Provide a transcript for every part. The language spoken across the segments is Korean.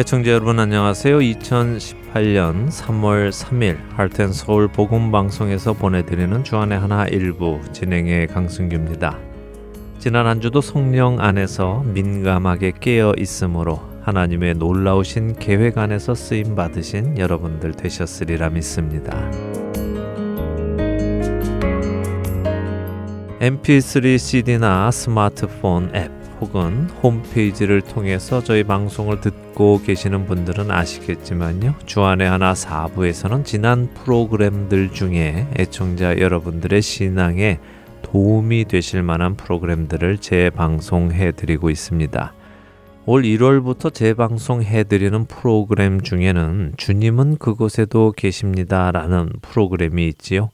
애청자 여러분 안녕하세요. 2018년 3월 3일 Heart and Soul 복음방송에서 보내드리는 주안의 하나 일부 진행의 강승규입니다. 지난 한 주도 성령 안에서 민감하게 깨어 있으므로 하나님의 놀라우신 계획 안에서 쓰임받으신 여러분들 되셨으리라 믿습니다. mp3 cd나 스마트폰 앱 혹은 홈페이지를 통해서 저희 방송을 듣고 계시는 분들은 아시겠지만요. 주안의 하나 4부에서는 지난 프로그램들 중에 애청자 여러분들의 신앙에 도움이 되실 만한 프로그램들을 재방송해드리고 있습니다. 올 1월부터 재방송해드리는 프로그램 중에는 주님은 그곳에도 계십니다라는 프로그램이 있지요.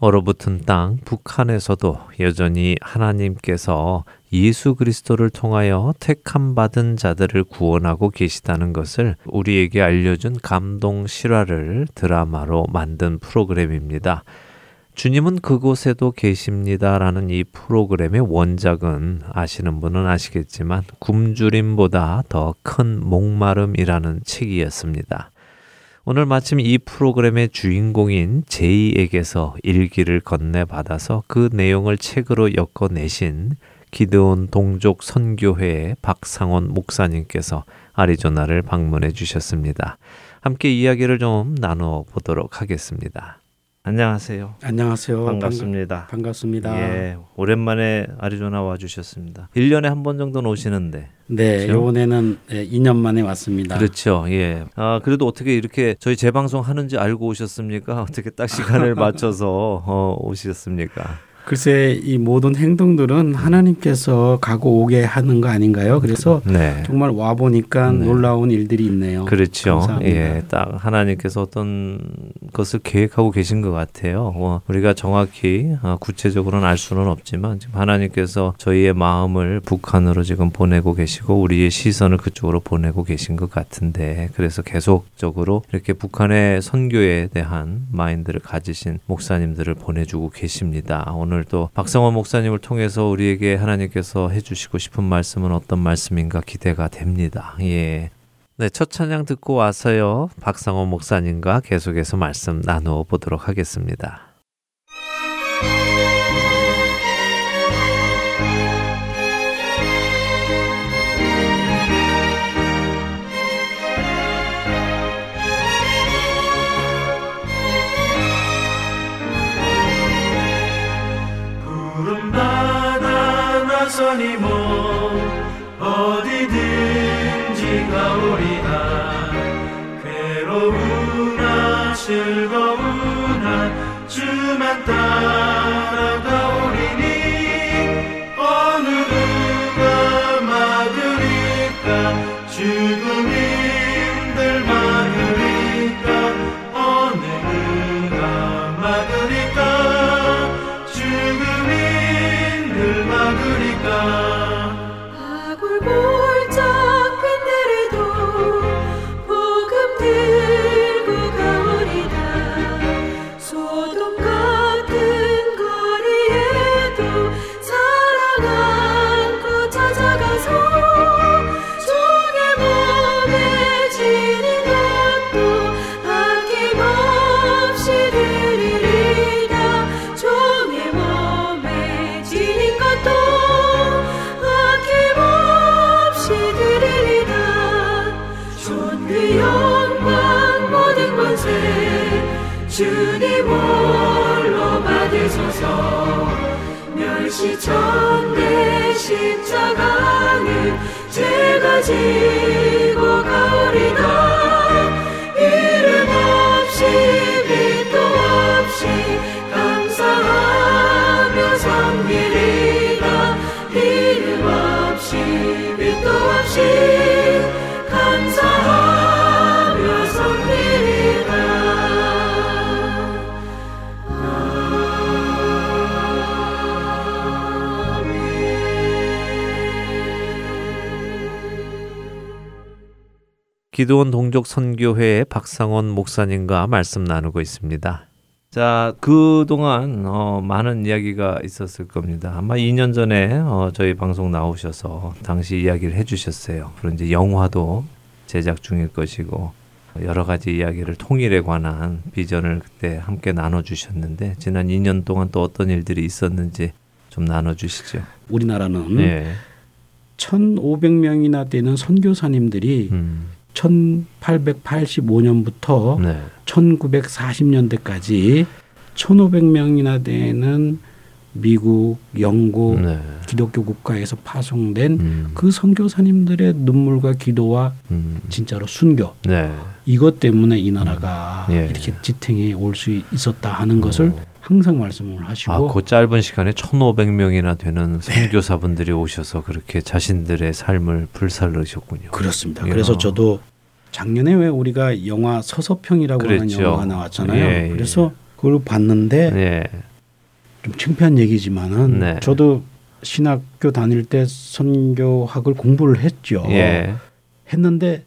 얼어붙은 땅 북한에서도 여전히 하나님께서 예수 그리스도를 통하여 택함 받은 자들을 구원하고 계시다는 것을 우리에게 알려준 감동 실화를 드라마로 만든 프로그램입니다. 주님은 그곳에도 계십니다라는 이 프로그램의 원작은 아시는 분은 아시겠지만 굶주림보다 더 큰 목마름이라는 책이었습니다. 오늘 마침 이 프로그램의 주인공인 제이에게서 일기를 건네받아서 그 내용을 책으로 엮어내신 기드온 동족 선교회의 박상원 목사님께서 아리조나를 방문해 주셨습니다. 함께 이야기를 좀 나눠보도록 하겠습니다. 안녕하세요. 안녕하세요. 반갑습니다. 반갑습니다. 예, 오랜만에 아리조나 와주셨습니다. 1년에 한 번 정도는 오시는데. 네, 그렇죠? 이번에는 2년 만에 왔습니다. 그렇죠. 예. 아, 그래도 어떻게 이렇게 저희 재방송 하는지 알고 오셨습니까? 어떻게 딱 시간을 맞춰서 오셨습니까? 글쎄 이 모든 행동들은 하나님께서 가고 오게 하는 거 아닌가요? 그래서 네. 정말 와 보니까 네. 놀라운 일들이 있네요. 그렇죠. 감사합니다. 예, 딱 하나님께서 어떤 것을 계획하고 계신 것 같아요. 우리가 정확히 구체적으로는 알 수는 없지만 지금 하나님께서 저희의 마음을 북한으로 지금 보내고 계시고 우리의 시선을 그쪽으로 보내고 계신 것 같은데 그래서 계속적으로 이렇게 북한의 선교에 대한 마인드를 가지신 목사님들을 보내주고 계십니다. 오늘 또 박상원 목사님을 통해서 우리에게 하나님께서 해주시고 싶은 말씀은 어떤 말씀인가 기대가 됩니다. 예, 네, 첫 찬양 듣고 와서요. 박상원 목사님과 계속해서 말씀 나누어 보도록 하겠습니다. 선이 어디든지 가오리다 괴로우나 즐거우나 주만 따라가오리니 어느 누가 막으리까 죽음인들 막으리까 어느 누가 막으리까 죽음인들 막으리까 아골골짝 끈들도 복음 들고 가오리다 소돔 같은 거리에도 사랑 안고 찾아가서 종의 몸에 지닌 것도 아낌없이 들으리라 종의 몸에 지닌 것도 영광 모든 권세 주님 홀로 받으소서 멸시 천대 십자가는 제가 지고 가오리다 이름 없이 빛도 없이 감사하며 섬기리라 이름 없이 빛도 없이 감사하며 섬기리라 기도원 동족 선교회의 박상원 목사님과 말씀 나누고 있습니다. 자, 그동안 많은 이야기가 있었을 겁니다. 아마 2년 전에 저희 방송 나오셔서 당시 이야기를 해주셨어요. 그리고 이제 영화도 제작 중일 것이고 여러 가지 이야기를 통일에 관한 비전을 그때 함께 나눠주셨는데 지난 2년 동안 또 어떤 일들이 있었는지 좀 나눠주시죠. 우리나라는 1,500명이나 되는 선교사님들이 1885년부터 1940년대까지 1,500명이나 되는 미국, 영국, 기독교 국가에서 파송된 그 선교사님들의 눈물과 기도와 진짜로 순교 이것 때문에 이 나라가 이렇게 지탱해 올 수 있었다 하는 것을 항상 말씀을 하시고 그 짧은 시간에 1,500명이나 되는 선교사분들이 오셔서 그렇게 자신들의 삶을 불살르셨군요. 그렇습니다. 그래서 저도 작년에 왜 우리가 영화 서서평이라고 하는 영화가 나왔잖아요. 그래서 그걸 봤는데 좀 창피한 얘기지만은 저도 신학교 다닐 때 선교학을 공부를 했죠. 했는데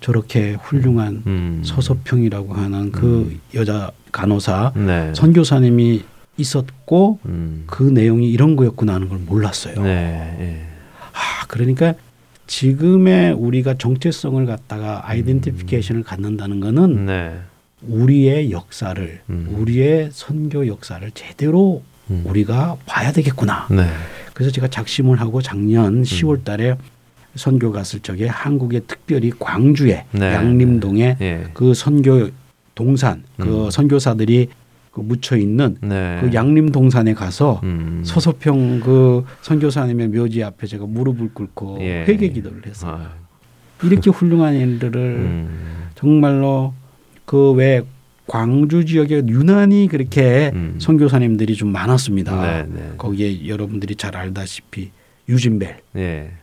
저렇게 훌륭한 서서평이라고 하는 그 여자 간호사 선교사님이 있었고 그 내용이 이런 거였구나 하는 걸 몰랐어요. 그러니까 지금의 우리가 정체성을 갖다가 아이덴티피케이션을 갖는다는 거는 우리의 역사를 우리의 선교 역사를 제대로 우리가 봐야 되겠구나. 그래서 제가 작심을 하고 작년 10월 달에 선교 갔을 적에 한국의 특별히 광주에 양림동에 그 선교 동산 그 선교사들이 그 묻혀 있는 그 양림 동산에 가서 서서평 그 선교사님의 묘지 앞에 제가 무릎을 꿇고 회개 기도를 했어요. 이렇게 훌륭한 일들을 정말로 그 외 광주 지역에 유난히 그렇게 선교사님들이 좀 많았습니다. 거기에 여러분들이 잘 알다시피 유진벨,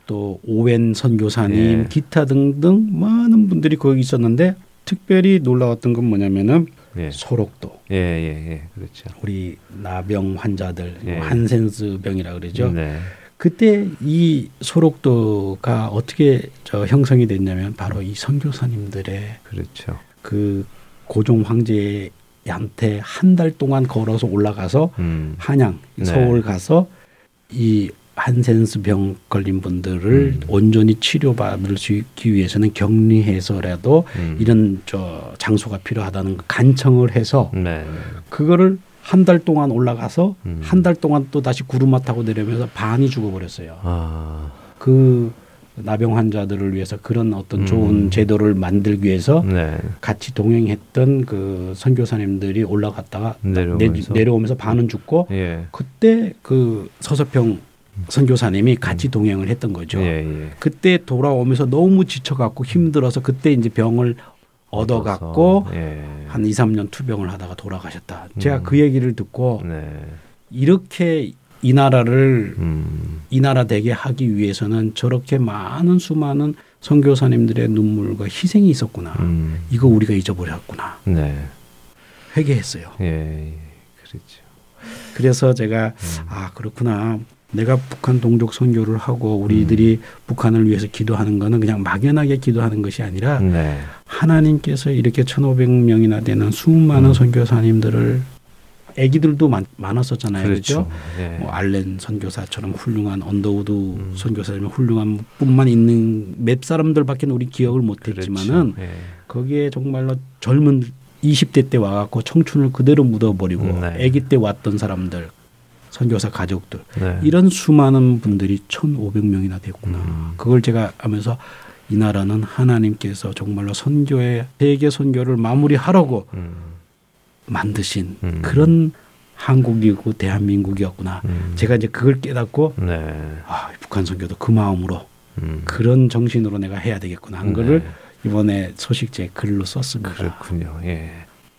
또 오웬 선교사님, 기타 등등 많은 분들이 거기 있었는데 특별히 놀라웠던 건 뭐냐면은 소록도, 그렇죠. 우리 나병 환자들 한센스 병이라 그러죠. 그때 이 소록도가 어떻게 형성이 됐냐면 바로 이 선교사님들의 그 고종 황제한테 한 달 동안 걸어서 올라가서 한양, 서울 가서 이 한센스 병 걸린 분들을 온전히 치료받을 수 있기 위해서는 격리해서라도 이런 장소가 필요하다는 간청을 해서 그거를 한 달 동안 올라가서 한 달 동안 또 다시 구루마 타고 내려오면서 반이 죽어버렸어요. 그 나병 환자들을 위해서 그런 어떤 좋은 제도를 만들기 위해서 같이 동행했던 그 선교사님들이 올라갔다가 내려오면서 반은 죽고 그때 그 서서평 선교사님이 같이 동행을 했던 거죠. 그때 돌아오면서 너무 지쳐갖고 힘들어서 그때 이제 병을 얻어갖고 한 2, 3년 투병을 하다가 돌아가셨다. 제가 그 얘기를 듣고 이렇게 이 나라를 이 나라 되게 하기 위해서는 저렇게 많은 수많은 선교사님들의 눈물과 희생이 있었구나. 이거 우리가 잊어버렸구나. 회개했어요. 그렇죠. 그래서 제가 그렇구나. 내가 북한 동족 선교를 하고 우리들이 북한을 위해서 기도하는 거는 그냥 막연하게 기도하는 것이 아니라 하나님께서 이렇게 1,500명이나 되는 수많은 선교사님들을 애기들도 많았었잖아요. 그렇죠. 뭐 알렌 선교사처럼 훌륭한 언더우드 선교사처럼 훌륭한 뿐만 있는 몇 사람들밖에 우리 기억을 못했지만은 거기에 정말로 젊은 20대 때 와갖고 청춘을 그대로 묻어버리고 애기 때 왔던 사람들 선교사 가족들 이런 수많은 분들이 1,500명이나 됐구나. 그걸 제가 하면서 이 나라는 하나님께서 정말로 선교의 세계 선교를 마무리하라고 만드신 그런 한국이고 대한민국이었구나. 제가 이제 그걸 깨닫고 북한 선교도 그 마음으로 그런 정신으로 내가 해야 되겠구나 한 거를 이번에 소식지에 글로 썼습니다. 그렇군요.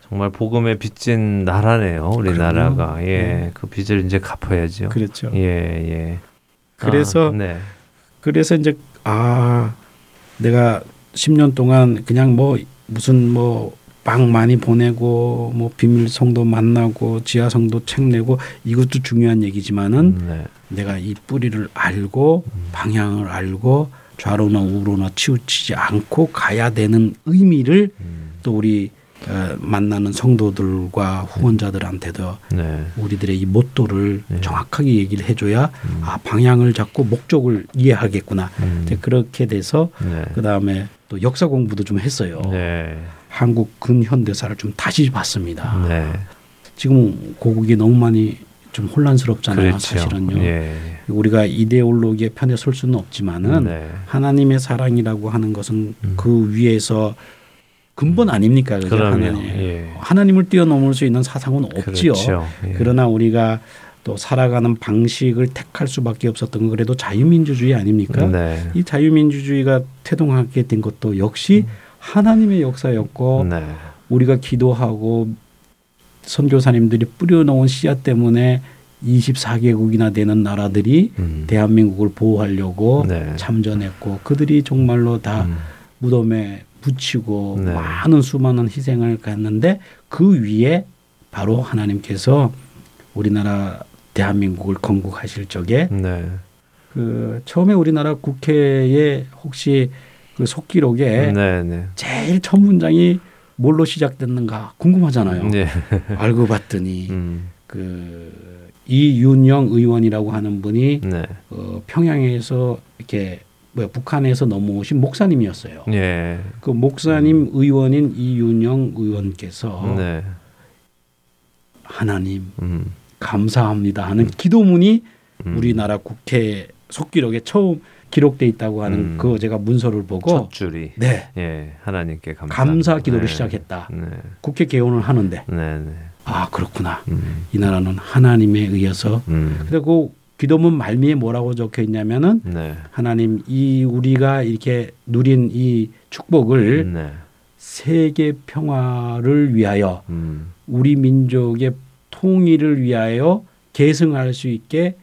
정말 복음에 빚진 나라네요. 우리나라가. 그 빚을 이제 갚아야죠. 그렇죠. 그래서 그래서 이제 내가 10년 동안 그냥 뭐 무슨 뭐 빵 많이 보내고 뭐 비밀 성도 만나고 지하 성도 책 내고 이것도 중요한 얘기지만은 내가 이 뿌리를 알고 방향을 알고 좌로나 우로나 치우치지 않고 가야 되는 의미를 또 우리 만나는 성도들과 후원자들한테도 우리들의 이 모토를 정확하게 얘기를 해줘야 방향을 잡고 목적을 이해하겠구나. 그렇게 돼서 그 다음에 또 역사 공부도 좀 했어요. 네. 한국 근현대사를 좀 다시 봤습니다. 네. 지금 고국이 너무 많이 좀 혼란스럽잖아요. 그렇죠. 사실은요. 예. 우리가 이데올로기의 편에 설 수는 없지만은 네. 하나님의 사랑이라고 하는 것은 그 위에서 근본 아닙니까? 그죠? 하나님. 예. 하나님을 뛰어넘을 수 있는 사상은 없지요. 그렇죠. 예. 그러나 우리가 또 살아가는 방식을 택할 수밖에 없었던 건 그래도 자유민주주의 아닙니까? 네. 이 자유민주주의가 태동하게 된 것도 역시 하나님의 역사였고 네. 우리가 기도하고 선교사님들이 뿌려놓은 씨앗 때문에 24개국이나 되는 나라들이 대한민국을 보호하려고 네. 참전했고 그들이 정말로 다 무덤에 묻히고 네. 수많은 희생을 갖는데 그 위에 바로 하나님께서 우리나라 대한민국을 건국하실 적에 네. 그 처음에 우리나라 국회에 혹시 그 속기록에 네, 네. 제일 첫 문장이 뭘로 시작됐는가 궁금하잖아요. 네. 알고 봤더니 그 이윤영 의원이라고 하는 분이 네. 평양에서 이렇게 북한에서 넘어오신 목사님이었어요. 네. 그 목사님 의원인 이윤영 의원께서 네. 하나님 감사합니다 하는 기도문이 우리나라 국회 속기록에 처음 기록되어 있다고 하는 그 제가 문서를 보고 첫 줄이 네. 예, 하나님께 감사 기도를 네. 시작했다. 네. 국회 개원을 하는데 네, 네. 아 그렇구나. 이 나라는 하나님에 의해서 그리고 기도문 말미에 뭐라고 적혀 있냐면은 네. 하나님 이 우리가 이렇게 누린 이 축복을 네. 세계 평화를 위하여 우리 민족의 통일을 위하여 계승할 수 있게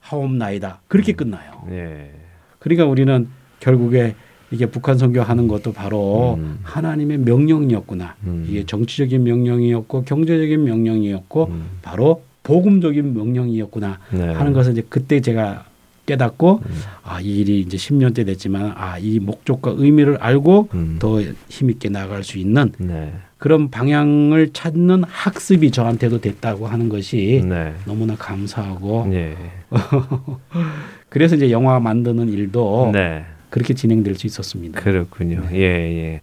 하옵나이다. 그렇게 끝나요. 예. 그러니까 우리는 결국에 이게 북한 선교하는 것도 바로 하나님의 명령이었구나. 이게 정치적인 명령이었고 경제적인 명령이었고 바로 복음적인 명령이었구나 네. 하는 것을 이제 그때 제가 깨닫고 아, 이 일이 이제 10년째 됐지만 아, 이 목적과 의미를 알고 더 힘있게 나아갈 수 있는 네. 그런 방향을 찾는 학습이 저한테도 됐다고 하는 것이 네. 너무나 감사하고 예. 그래서 이제 영화 만드는 일도 네. 그렇게 진행될 수 있었습니다. 그렇군요. 네. 예, 예.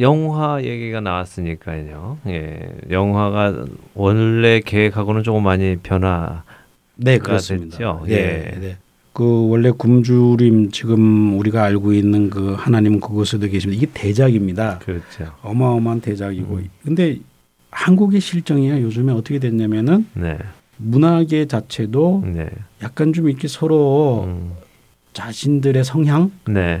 영화 얘기가 나왔으니까요. 예, 영화가 원래 계획하고는 조금 많이 변화가 네, 그렇습니다. 됐죠. 예. 네, 네. 그 원래 굶주림 지금 우리가 알고 있는 그 하나님 그곳에도 계십니다. 이게 대작입니다. 그렇죠. 어마어마한 대작이고. 근데 한국의 실정이야 요즘에 어떻게 됐냐면은 네. 문학의 자체도 네. 약간 좀 이렇게 서로 자신들의 성향에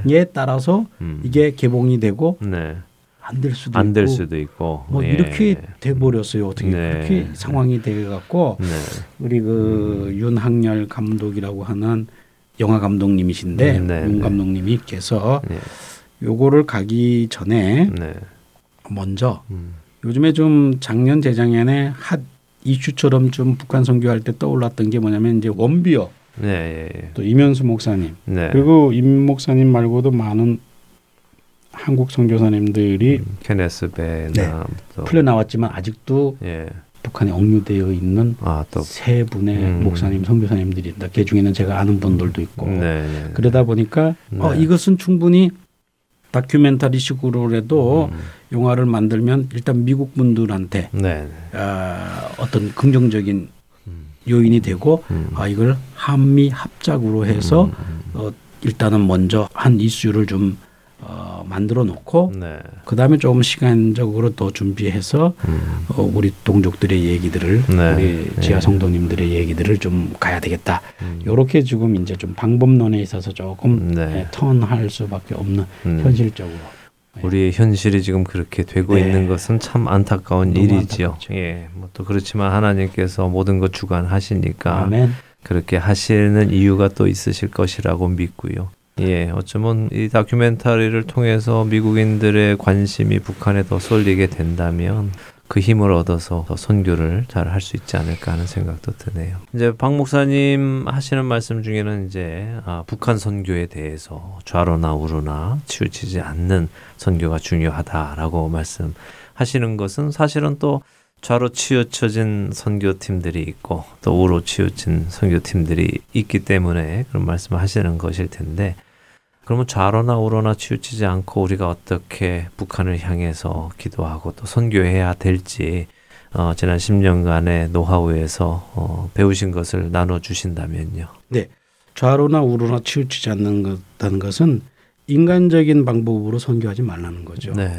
네. 따라서 이게 개봉이 되고 네. 안 될 수도 안 있고, 될 수도 있고. 뭐 예. 이렇게 돼버렸어요. 어떻게 네. 이렇게 상황이 돼갖고 네. 우리 그 윤학렬 감독이라고 하는 영화 감독님이신데 네. 윤 감독님께서 네. 요거를 가기 전에 네. 먼저 요즘에 좀 작년 재작년에 핫 이슈처럼 좀 북한 선교할 때 떠올랐던 게 뭐냐면 이제 원비어 네. 또 임현수 목사님 네. 그리고 임 목사님 말고도 많은 한국 선교사님들이 케네스 베나 네. 풀려 나왔지만 아직도 예. 북한에 억류되어 있는 세 분의 목사님, 선교사님들이 있다. 그 중에는 제가 아는 분들도 있고 네. 그러다 보니까 네. 이것은 충분히 다큐멘터리식으로라도 영화를 만들면 일단 미국 분들한테 네. 어떤 긍정적인 요인이 되고 이걸 한미 합작으로 해서 일단은 먼저 한 이슈를 좀 만들어 놓고 네. 그 다음에 조금 시간적으로 더 준비해서 우리 동족들의 얘기들을 네. 우리 지하 성도님들의 얘기들을 좀 가야 되겠다. 이렇게 지금 이제 좀 방법론에 있어서 조금 네. 턴할 수밖에 없는 현실적으로 우리의 현실이 지금 그렇게 되고 네. 있는 것은 참 안타까운 일이지요. 예, 뭐 또 그렇지만 하나님께서 모든 것 주관하시니까 아멘. 그렇게 하시는 이유가 또 있으실 것이라고 믿고요. 예, 어쩌면 이 다큐멘터리를 통해서 미국인들의 관심이 북한에 더 쏠리게 된다면 그 힘을 얻어서 더 선교를 잘 할 수 있지 않을까 하는 생각도 드네요. 이제 박 목사님 하시는 말씀 중에는 이제 북한 선교에 대해서 좌로나 우로나 치우치지 않는 선교가 중요하다라고 말씀하시는 것은 사실은 또 좌로 치우쳐진 선교팀들이 있고 또 우로 치우친 선교팀들이 있기 때문에 그런 말씀을 하시는 것일 텐데 그러면 좌로나 우로나 치우치지 않고 우리가 어떻게 북한을 향해서 기도하고 또 선교해야 될지 지난 10년간의 노하우에서 배우신 것을 나눠주신다면요. 네. 좌로나 우로나 치우치지 않는다는 것은 인간적인 방법으로 선교하지 말라는 거죠. 네.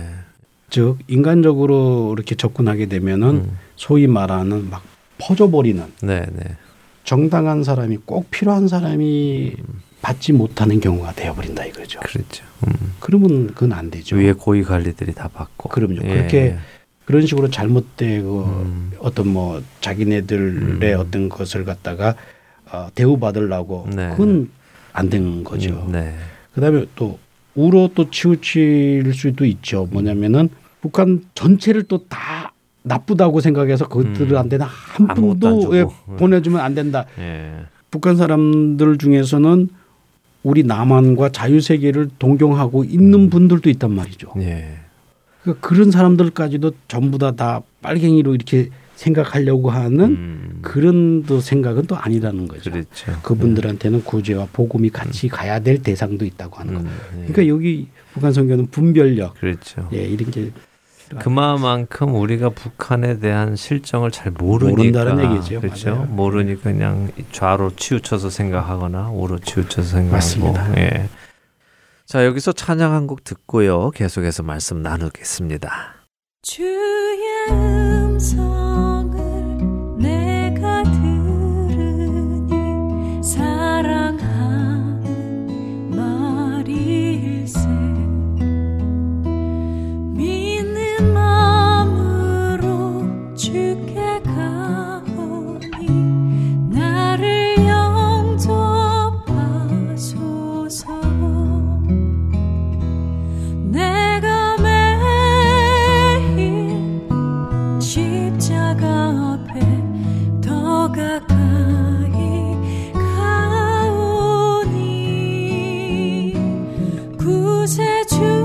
즉 인간적으로 이렇게 접근하게 되면은 소위 말하는 막 퍼져버리는 정당한 사람이 꼭 필요한 사람이 받지 못하는 경우가 되어버린다 이거죠. 그렇죠. 그러면 그건 안 되죠. 위에 고위 관리들이 다 받고. 그럼요. 예. 그렇게 그런 식으로 잘못되고 어떤 뭐 자기네들의 어떤 것을 갖다가 대우받으려고 그건 안 되는 거죠. 그다음에 또 우로 또 치우칠 수도 있죠. 뭐냐면은 북한 전체를 또 다 나쁘다고 생각해서 그들한테는 한 푼도 보내주면 안 된다. 예. 북한 사람들 중에서는 우리 남한과 자유세계를 동경하고 있는 분들도 있단 말이죠. 예. 그러니까 그런 사람들까지도 전부 다 빨갱이로 이렇게 생각하려고 하는 그런 또 생각은 또 아니라는 거죠. 그렇죠. 그분들한테는 구제와 복음이 같이 가야 될 대상도 있다고 하는 거예요. 그러니까 여기 북한 선교는 분별력. 그렇죠. 예, 이런 게 그만큼 우리가 북한에 대한 실정을 잘 모른다는 얘기죠. 그렇죠. 맞아요. 모르니까 그냥 좌로 치우쳐서 생각하거나 우로 치우쳐서 생각하고. 맞습니다. 예. 자, 여기서 찬양 한 곡 듣고요. 계속해서 말씀 나누겠습니다. 주의 음성을 내가 들으니 사랑하는 말일세 주께 가오니 나를 영접하소서 내가 매일 십자가 앞에 더 가까이 가오니 구세주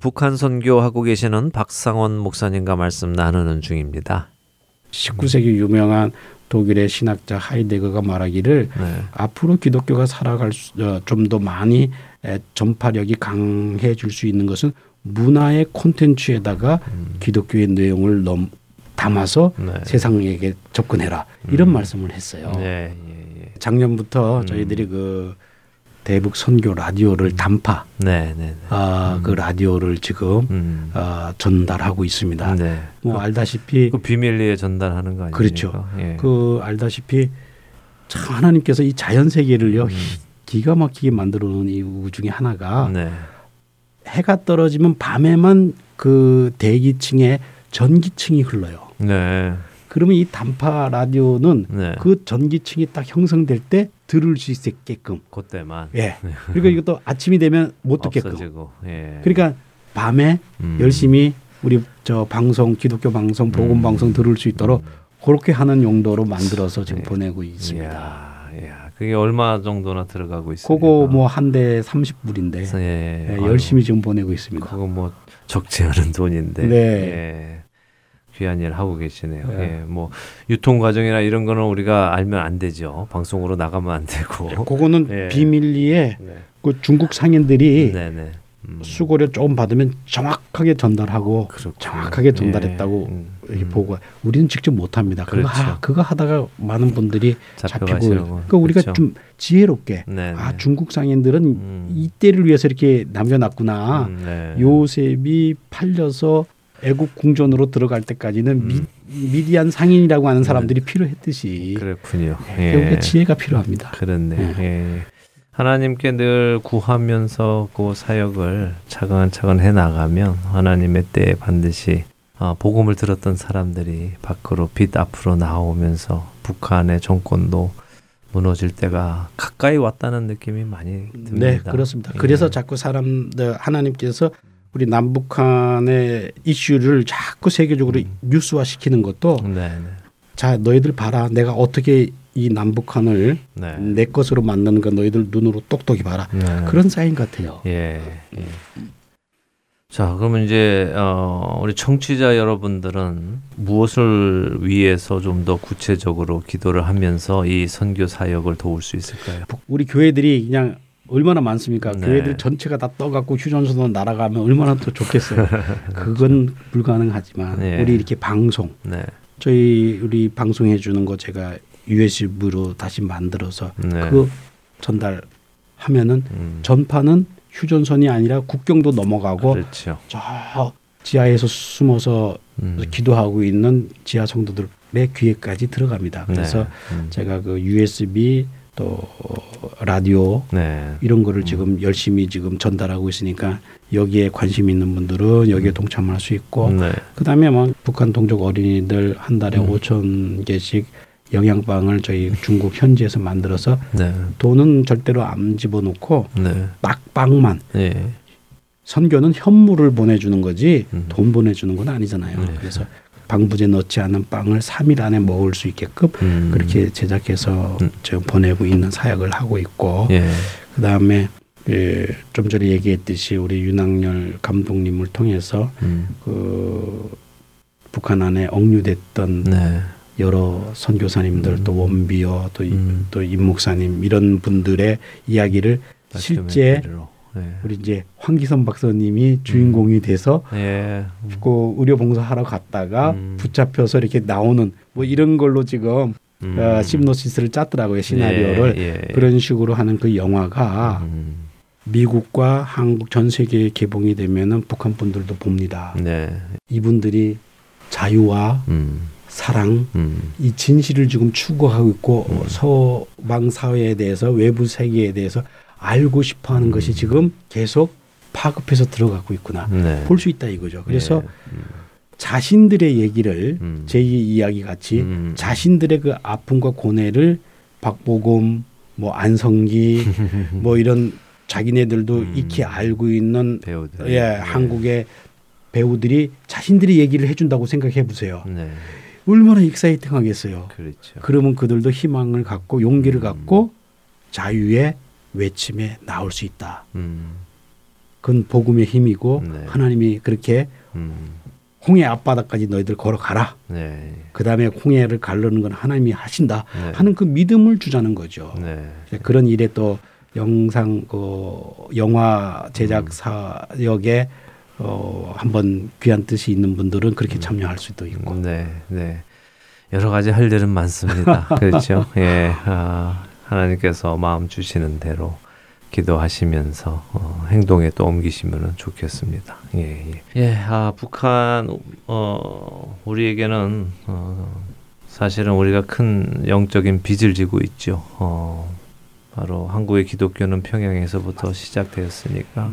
북한 선교하고 계시는 박상원 목사님과 말씀 나누는 중입니다. 19세기 유명한 독일의 신학자 하이데거가 말하기를 앞으로 기독교가 살아갈 좀 더 많이 전파력이 강해질 수 있는 것은 문화의 콘텐츠에다가 기독교의 내용을 담아서 네. 세상에게 접근해라 이런 말씀을 했어요. 네. 예, 예. 작년부터 저희들이 그 대북 선교 라디오를 단파, 네, 네, 네. 그 라디오를 지금 전달하고 있습니다. 네. 뭐 알다시피 그 비밀리에 전달하는 거 아니에요? 그렇죠. 예. 그 알다시피 참 하나님께서 이 자연 세계를요 기가 막히게 만들어 놓은 이유 중에 하나가 네. 해가 떨어지면 밤에만 그 대기층에 전기층이 흘러요. 네. 그러면 이 단파 라디오는 네. 그 전기층이 딱 형성될 때 들을 수 있게끔. 그때만. 예. 그리고 이것도 아침이 되면 못 듣게끔. 없어지고. 예. 그러니까 밤에 열심히 우리 저 방송 기독교 방송 복음 방송 들을 수 있도록 그렇게 하는 용도로 만들어서 지금 예. 보내고 있습니다. 이야, 그게 얼마 정도나 들어가고 있습니까? 그거 뭐 한 대 30불인데 예. 예, 열심히 지금 보내고 있습니다. 그거 뭐 적지 않은 돈인데. 네. 예. 귀한 일 하고 계시네요. 네. 예, 뭐 유통 과정이나 이런 거는 우리가 알면 안 되죠. 방송으로 나가면 안 되고. 네, 그거는 예. 비밀리에 네. 그 중국 상인들이 네, 네. 수고료 조금 받으면 정확하게 전달하고 그렇구나. 정확하게 전달했다고 예. 보고 우리는 직접 못 합니다. 그렇죠. 그거 하다가 많은 분들이 잡히고. 그러니까 우리가 그렇죠. 좀 지혜롭게 네, 아 네. 중국 상인들은 이때를 위해서 이렇게 남겨놨구나. 네. 요셉이 팔려서 애국 궁전으로 들어갈 때까지는 미디안 상인이라고 하는 사람들이 필요했듯이 그렇군요. 예. 지혜가 필요합니다. 그렇네. 예. 하나님께 늘 구하면서 그 사역을 차근차근 해나가면 하나님의 때에 반드시 복음을 들었던 사람들이 밖으로 빛 앞으로 나오면서 북한의 정권도 무너질 때가 가까이 왔다는 느낌이 많이 듭니다. 네, 그렇습니다. 예. 그래서 자꾸 사람들 하나님께서 우리 남북한의 이슈를 자꾸 세계적으로 뉴스화시키는 것도 네네. 자 너희들 봐라 내가 어떻게 이 남북한을 네. 내 것으로 만드는 거 너희들 눈으로 똑똑히 봐라 네네. 그런 사인 같아요. 예. 예. 자 그러면 이제 우리 청취자 여러분들은 무엇을 위해서 좀 더 구체적으로 기도를 하면서 이 선교 사역을 도울 수 있을까요? 우리 교회들이 그냥 얼마나 많습니까? 네. 교회들 전체가 다 떠갖고 휴전선으로 날아가면 얼마나 더 좋겠어요. 그건 불가능하지만 네. 우리 이렇게 방송 네. 우리 방송해 주는 거 제가 USB로 다시 만들어서 네. 그거 전달하면은 전파는 휴전선이 아니라 국경도 넘어가고 그렇죠. 저 지하에서 숨어서 기도하고 있는 지하 성도들의 귀에까지 들어갑니다. 그래서 네. 제가 그 USB 또 라디오 네. 이런 거를 지금 열심히 지금 전달하고 있으니까 여기에 관심 있는 분들은 여기에 동참할 수 있고 네. 그다음에 뭐 북한 동족 어린이들 한 달에 5천 개씩 영양빵을 저희 중국 현지에서 만들어서 네. 돈은 절대로 안 집어넣고 네. 낙빵만 네. 선교는 현물을 보내주는 거지 돈 보내주는 건 아니잖아요. 네. 그래서 방부제 넣지 않은 빵을 3일 안에 먹을 수 있게끔 그렇게 제작해서 보내고 있는 사역을 하고 있고 예. 그다음에 좀 전에 얘기했듯이 우리 윤학렬 감독님을 통해서 그 북한 안에 억류됐던 네. 여러 선교사님들 또 원비어 또 임 목사님 이런 분들의 이야기를 실제 네. 우리 이제 황기선 박사님이 주인공이 돼서 예. 그 의료봉사하러 갔다가 붙잡혀서 이렇게 나오는 뭐 이런 걸로 지금 심노시스를 짰더라고요. 시나리오를 예. 예. 그런 식으로 하는 그 영화가 미국과 한국 전 세계에 개봉이 되면은 북한 분들도 봅니다. 네. 이분들이 자유와 사랑 이 진실을 지금 추구하고 있고 서방 사회에 대해서 외부 세계에 대해서 알고 싶어하는 것이 지금 계속 파급해서 들어가고 있구나. 네. 볼 수 있다 이거죠. 그래서 네. 자신들의 얘기를 제2의 이야기같이 자신들의 그 아픔과 고뇌를 박보검, 뭐 안성기 뭐 이런 자기네들도 익히 알고 있는 배우들. 예, 네. 한국의 배우들이 자신들의 얘기를 해준다고 생각해 보세요. 네. 얼마나 익사이팅하겠어요. 그렇죠. 그러면 그들도 희망을 갖고 용기를 갖고 자유의 외침에 나올 수 있다. 그건 복음의 힘이고 네. 하나님이 그렇게 홍해 앞바다까지 너희들 걸어가라. 네. 그다음에 홍해를 가르는 건 하나님이 하신다 네. 하는 그 믿음을 주자는 거죠. 네. 그런 일에 또 영화 제작 사역에 한번 귀한 뜻이 있는 분들은 그렇게 참여할 수도 있고. 네, 네. 여러 가지 할 일은 많습니다. 그렇죠. 예, 하나님께서 마음 주시는 대로 기도하시면서 행동에 또 옮기시면 좋겠습니다. 예, 예. 예, 북한 우리에게는 사실은 우리가 큰 영적인 빚을 지고 있죠. 바로 한국의 기독교는 평양에서부터 시작되었으니까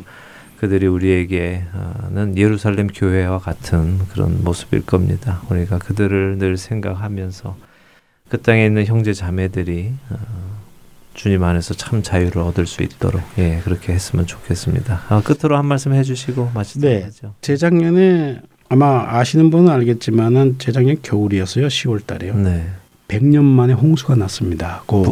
그들이 우리에게는 예루살렘 교회와 같은 그런 모습일 겁니다. 우리가 그들을 늘 생각하면서 그 땅에 있는 형제 자매들이 주님 안에서 참 자유를 얻을 수 있도록 예, 그렇게 했으면 좋겠습니다. 끝으로 한 말씀 해주시고 마치도록 하죠. 네, 재작년에 아마 아시는 분은 알겠지만은 재작년 겨울이었어요. 10월 달에요. 네. 100년 만에 홍수가 났습니다. 그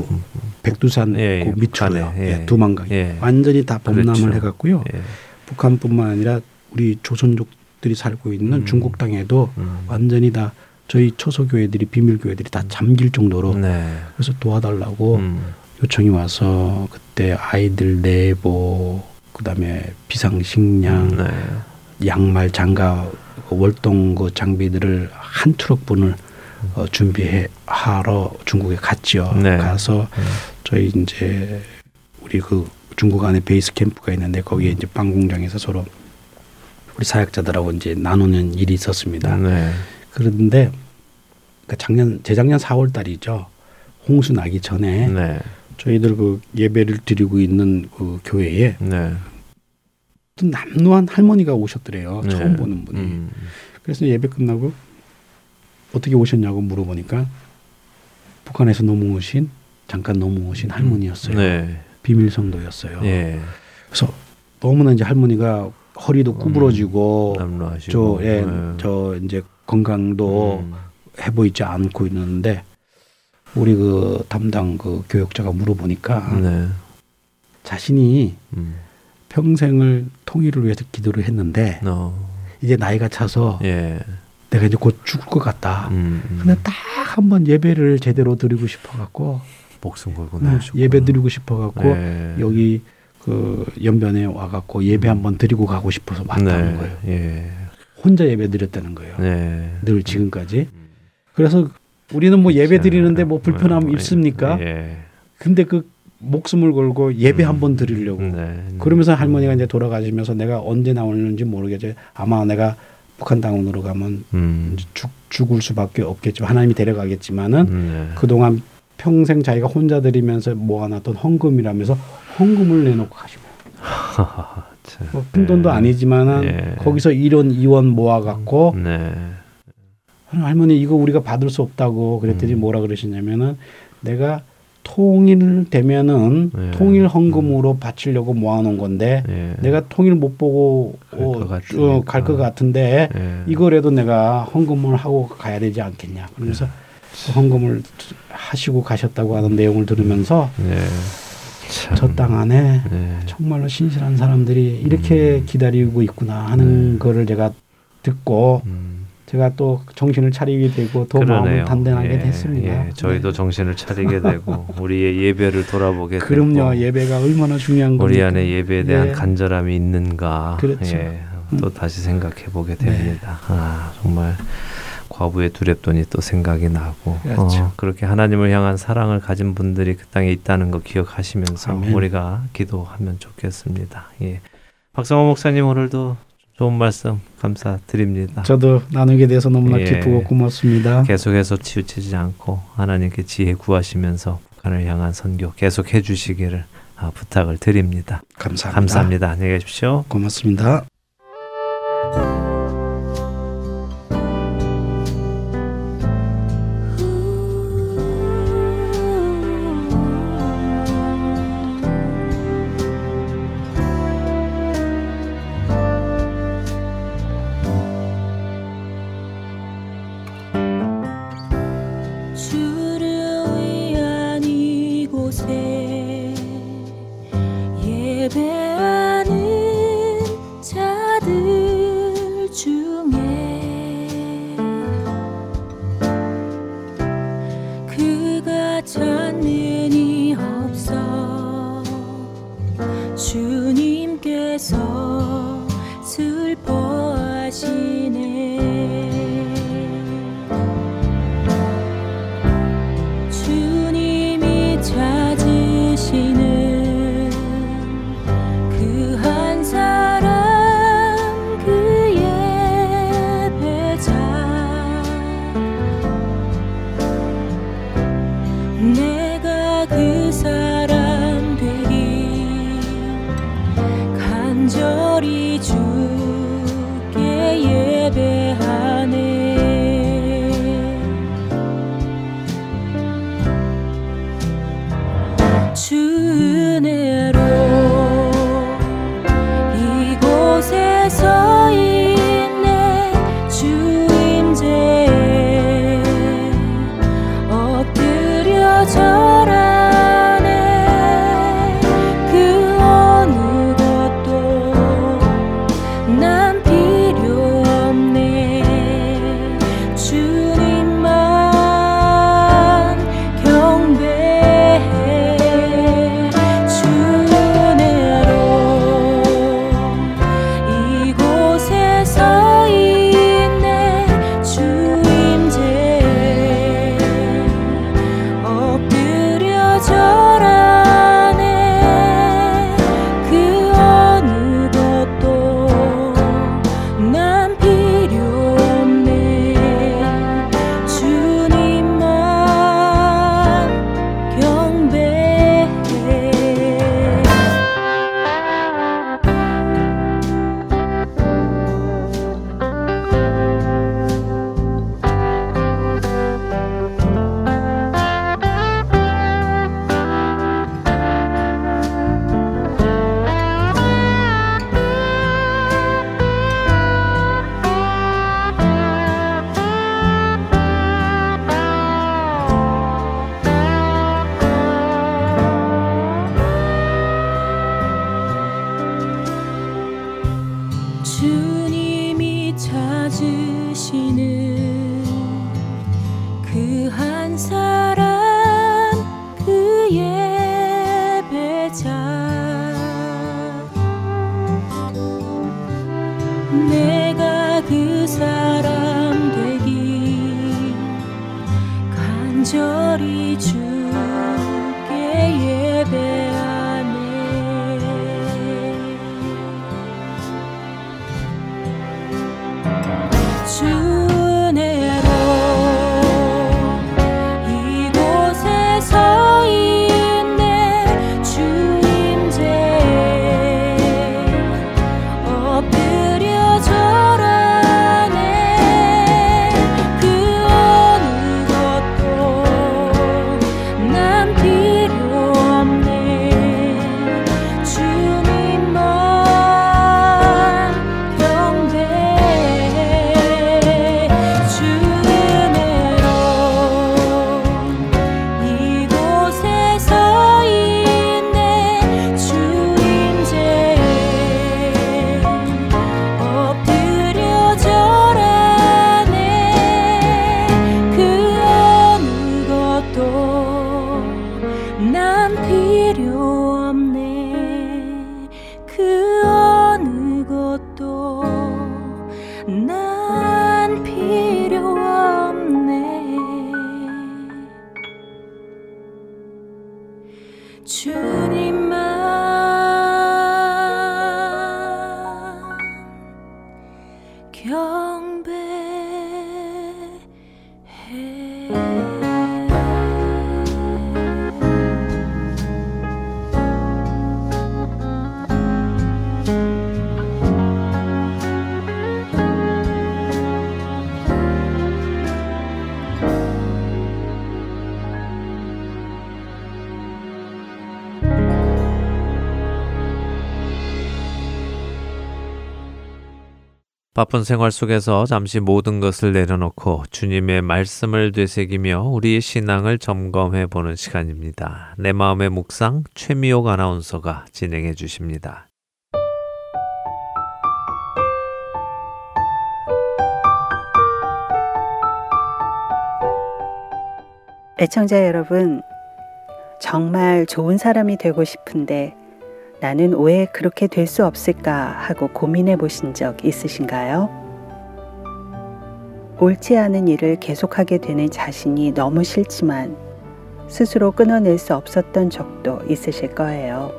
백두산 예, 그 밑으로요. 예, 두만강 예. 완전히 다 범람을 그렇죠. 해갔고요. 예. 북한뿐만 아니라 우리 조선족들이 살고 있는 중국 땅에도 완전히 다 저희 초소교회들이 비밀교회들이 다 잠길 정도로 네. 그래서 도와달라고 요청이 와서 그때 아이들 내복 그다음에 비상식량 네. 양말 장갑 월동 그 장비들을 한 트럭분을 준비하러 중국에 갔죠. 네. 가서 저희 이제 우리 그 중국 안에 베이스 캠프가 있는데 거기에 이제 빵 공장에서 서로 우리 사역자들하고 이제 나누는 일이 있었습니다. 네. 그런데 작년 재작년 4월 달이죠. 홍수 나기 전에 네. 저희들 그 예배를 드리고 있는 그 교회에 네. 또 남루한 할머니가 오셨더래요. 네. 처음 보는 분이. 그래서 예배 끝나고 어떻게 오셨냐고 물어보니까 북한에서 넘어오신 잠깐 넘어오신 할머니였어요. 네. 비밀성도였어요. 네. 그래서 너무나 이제 할머니가 허리도 구부러지고 남루하시고 예, 저 이제 건강도 해보이지 않고 있는데 우리 그 담당 그 교역자가 물어보니까 네. 자신이 평생을 통일을 위해서 기도를 했는데 이제 나이가 차서 예. 내가 이제 곧 죽을 것 같다. 근데 딱 한번 예배를 제대로 드리고 싶어갖고 목숨 걸고 네, 예배 드리고 싶어갖고 네. 여기 그 연변에 와갖고 예배 한번 드리고 가고 싶어서 왔다는 네. 거예요. 예. 혼자 예배 드렸다는 거예요. 네. 늘 지금까지. 그래서 우리는 뭐 예배 드리는데 뭐 불편함 있습니까? 예. 근데 그 목숨을 걸고 예배 한번 드리려고. 네. 그러면서 할머니가 이제 돌아가시면서 내가 언제 나오는지 모르겠지. 아마 내가 북한 당원으로 가면 죽을 수밖에 없겠죠. 하나님이 데려가겠지만은 네. 그동안 평생 자기가 혼자 드리면서 모아놨던 헌금이라면서 헌금을 내놓고 가시고. 뭐 큰 돈도 아니지만은 예. 거기서 1원, 2원 모아갖고. 네. 할머니 이거 우리가 받을 수 없다고 그랬더니 뭐라 그러시냐면은 내가 통일되면은 예. 통일 헌금으로 바치려고 모아놓은 건데 예. 내가 통일 못 보고 갈 것 같은데 예. 이거라도 내가 헌금을 하고 가야 되지 않겠냐 그러면서 예. 헌금을 하시고 가셨다고 하는 내용을 들으면서 예. 저 땅 안에 예. 정말로 신실한 사람들이 이렇게 기다리고 있구나 하는 거를 제가 듣고 제가 또 정신을 차리게 되고 더 그러네요. 마음을 단단하게 예, 됐습니다. 예, 저희도 네. 정신을 차리게 되고 우리의 예배를 돌아보게 그럼요, 되고 그럼요. 예배가 얼마나 중요한 건지 우리 안에 예배에 대한 예. 간절함이 있는가 그렇죠. 예, 또 다시 생각해보게 됩니다. 네. 아, 정말 과부의 두렵돈이 또 생각이 나고 그렇죠. 그렇게 하나님을 향한 사랑을 가진 분들이 그 땅에 있다는 거 기억하시면서 아멘. 우리가 기도하면 좋겠습니다. 예. 박상원 목사님 오늘도 좋은 말씀 감사드립니다. 저도 나누게 돼서 너무나 예, 기쁘고 고맙습니다. 계속해서 치우치지 않고 하나님께 지혜 구하시면서 북한을 향한 선교 계속해 주시기를 부탁을 드립니다. 감사합니다. 감사합니다. 안녕히 계십시오. 고맙습니다. 주님께서 슬퍼 하시는 그 한 사람 그 예배자 내가 그 사람 되길 간절히 주께 예배하네 바쁜 생활 속에서 잠시 모든 것을 내려놓고 주님의 말씀을 되새기며 우리의 신앙을 점검해보는 시간입니다. 내 마음의 묵상 최미옥 아나운서가 진행해 주십니다. 애청자 여러분, 정말 좋은 사람이 되고 싶은데 나는 왜 그렇게 될 수 없을까 하고 고민해 보신 적 있으신가요? 옳지 않은 일을 계속하게 되는 자신이 너무 싫지만 스스로 끊어낼 수 없었던 적도 있으실 거예요.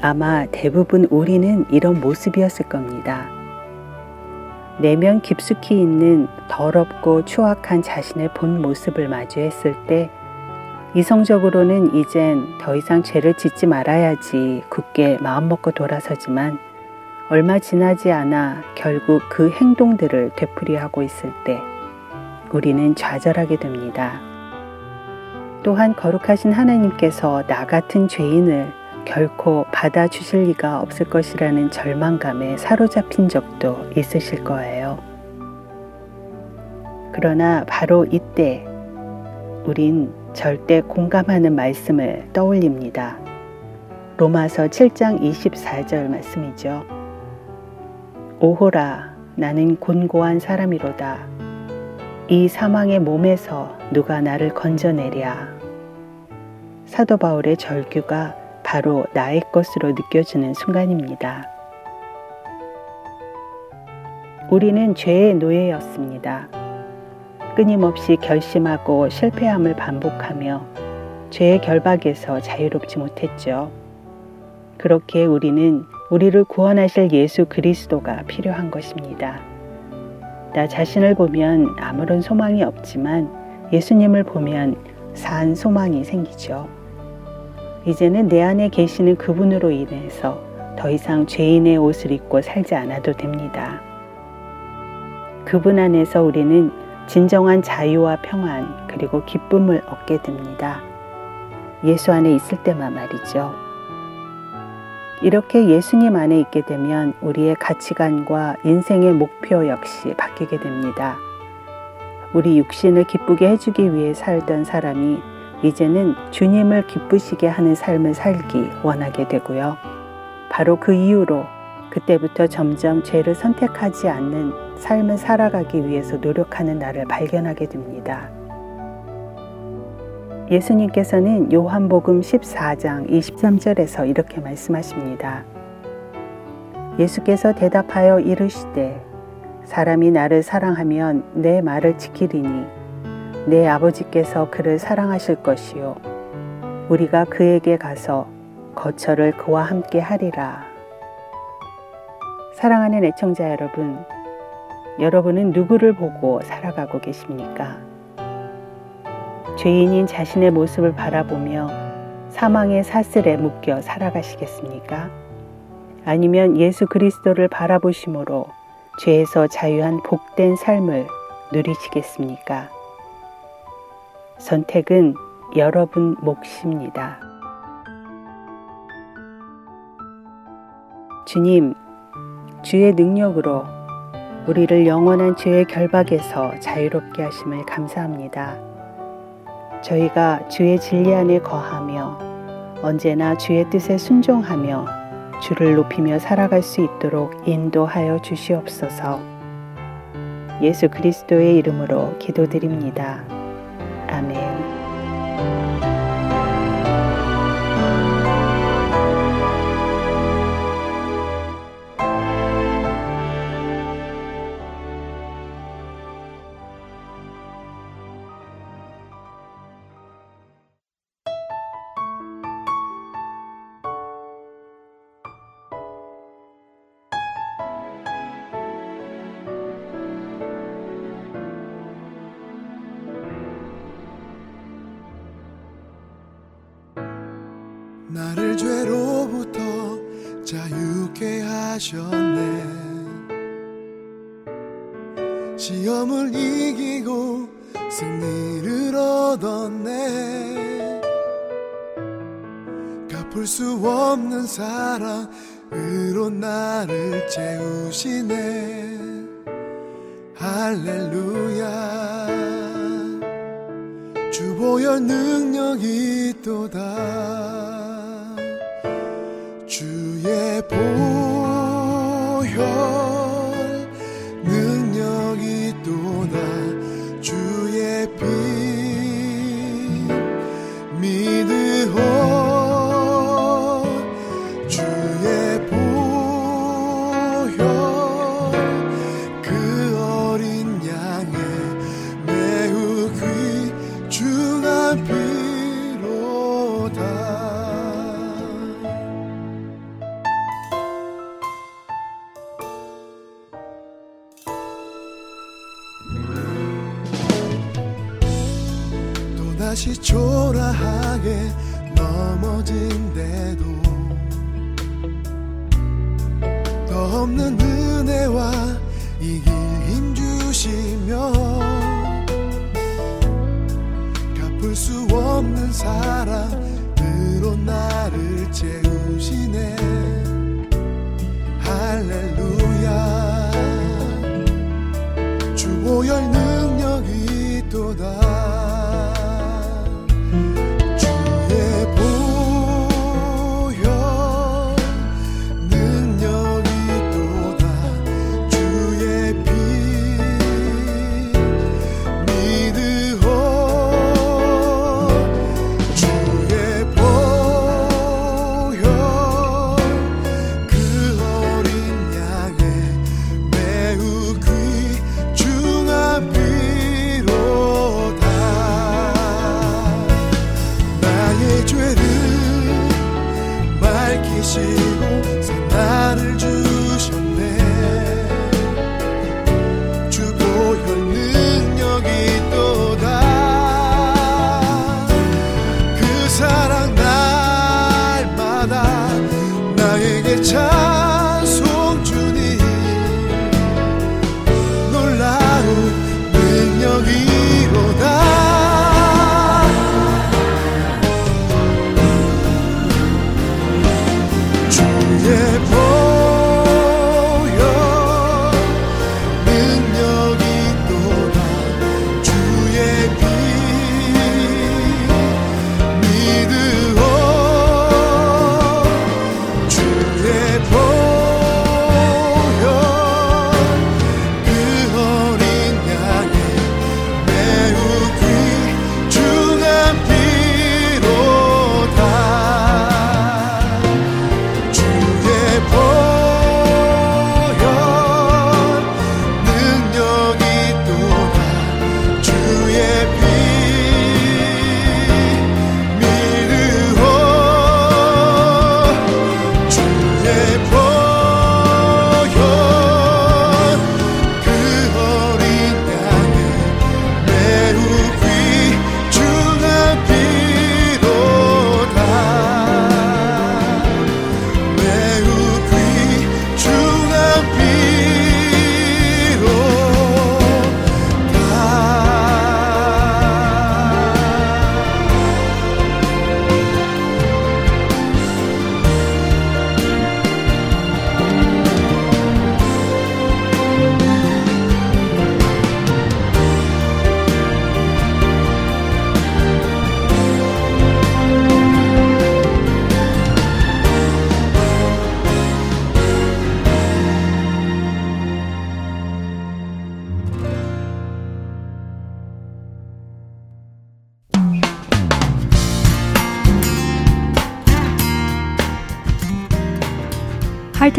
아마 대부분 우리는 이런 모습이었을 겁니다. 내면 깊숙이 있는 더럽고 추악한 자신의 본 모습을 마주했을 때 이성적으로는 이젠 더 이상 죄를 짓지 말아야지 굳게 마음먹고 돌아서지만 얼마 지나지 않아 결국 그 행동들을 되풀이하고 있을 때 우리는 좌절하게 됩니다. 또한 거룩하신 하나님께서 나 같은 죄인을 결코 받아주실 리가 없을 것이라는 절망감에 사로잡힌 적도 있으실 거예요. 그러나 바로 이때 우린 절대 공감하는 말씀을 떠올립니다. 로마서 7장 24절 말씀이죠. 오호라, 나는 곤고한 사람이로다. 이 사망의 몸에서 누가 나를 건져내랴. 사도 바울의 절규가 바로 나의 것으로 느껴지는 순간입니다. 우리는 죄의 노예였습니다. 끊임없이 결심하고 실패함을 반복하며 죄의 결박에서 자유롭지 못했죠. 그렇게 우리는 우리를 구원하실 예수 그리스도가 필요한 것입니다. 나 자신을 보면 아무런 소망이 없지만 예수님을 보면 산 소망이 생기죠. 이제는 내 안에 계시는 그분으로 인해서 더 이상 죄인의 옷을 입고 살지 않아도 됩니다. 그분 안에서 우리는 진정한 자유와 평안 그리고 기쁨을 얻게 됩니다. 예수 안에 있을 때만 말이죠. 이렇게 예수님 안에 있게 되면 우리의 가치관과 인생의 목표 역시 바뀌게 됩니다. 우리 육신을 기쁘게 해주기 위해 살던 사람이 이제는 주님을 기쁘시게 하는 삶을 살기 원하게 되고요. 바로 그 이유로 그때부터 점점 죄를 선택하지 않는 삶을 살아가기 위해서 노력하는 나를 발견하게 됩니다. 예수님께서는 요한복음 14장 23절에서 이렇게 말씀하십니다. 예수께서 대답하여 이르시되 사람이 나를 사랑하면 내 말을 지키리니 내 아버지께서 그를 사랑하실 것이요 우리가 그에게 가서 거처를 그와 함께 하리라. 사랑하는 애청자 여러분, 여러분은 누구를 보고 살아가고 계십니까? 죄인인 자신의 모습을 바라보며 사망의 사슬에 묶여 살아가시겠습니까? 아니면 예수 그리스도를 바라보심으로 죄에서 자유한 복된 삶을 누리시겠습니까? 선택은 여러분 몫입니다. 주님, 주의 능력으로 우리를 영원한 죄의 결박에서 자유롭게 하심을 감사합니다. 저희가 주의 진리 안에 거하며 언제나 주의 뜻에 순종하며 주를 높이며 살아갈 수 있도록 인도하여 주시옵소서. 예수 그리스도의 이름으로 기도드립니다. 아멘. 나를 죄로부터 자유케 하셨네. 시험을 이기고 승리를 얻었네. 갚을 수 없는 사랑으로 나를 채우시네. 할렐루야. 주 보혈 능력이 또다. 주의 보혈 능력이 또다. 주의 피 믿으오. 주의 보혈 그 어린 양의 매우 귀중한 피 다시 초라하게 넘어진 데도 더 없는 은혜와 이 길 힘주시며 갚을 수 없는 사랑으로 나를 채우시네. 할렐루야. 주 보혈 능력이 또다. Heart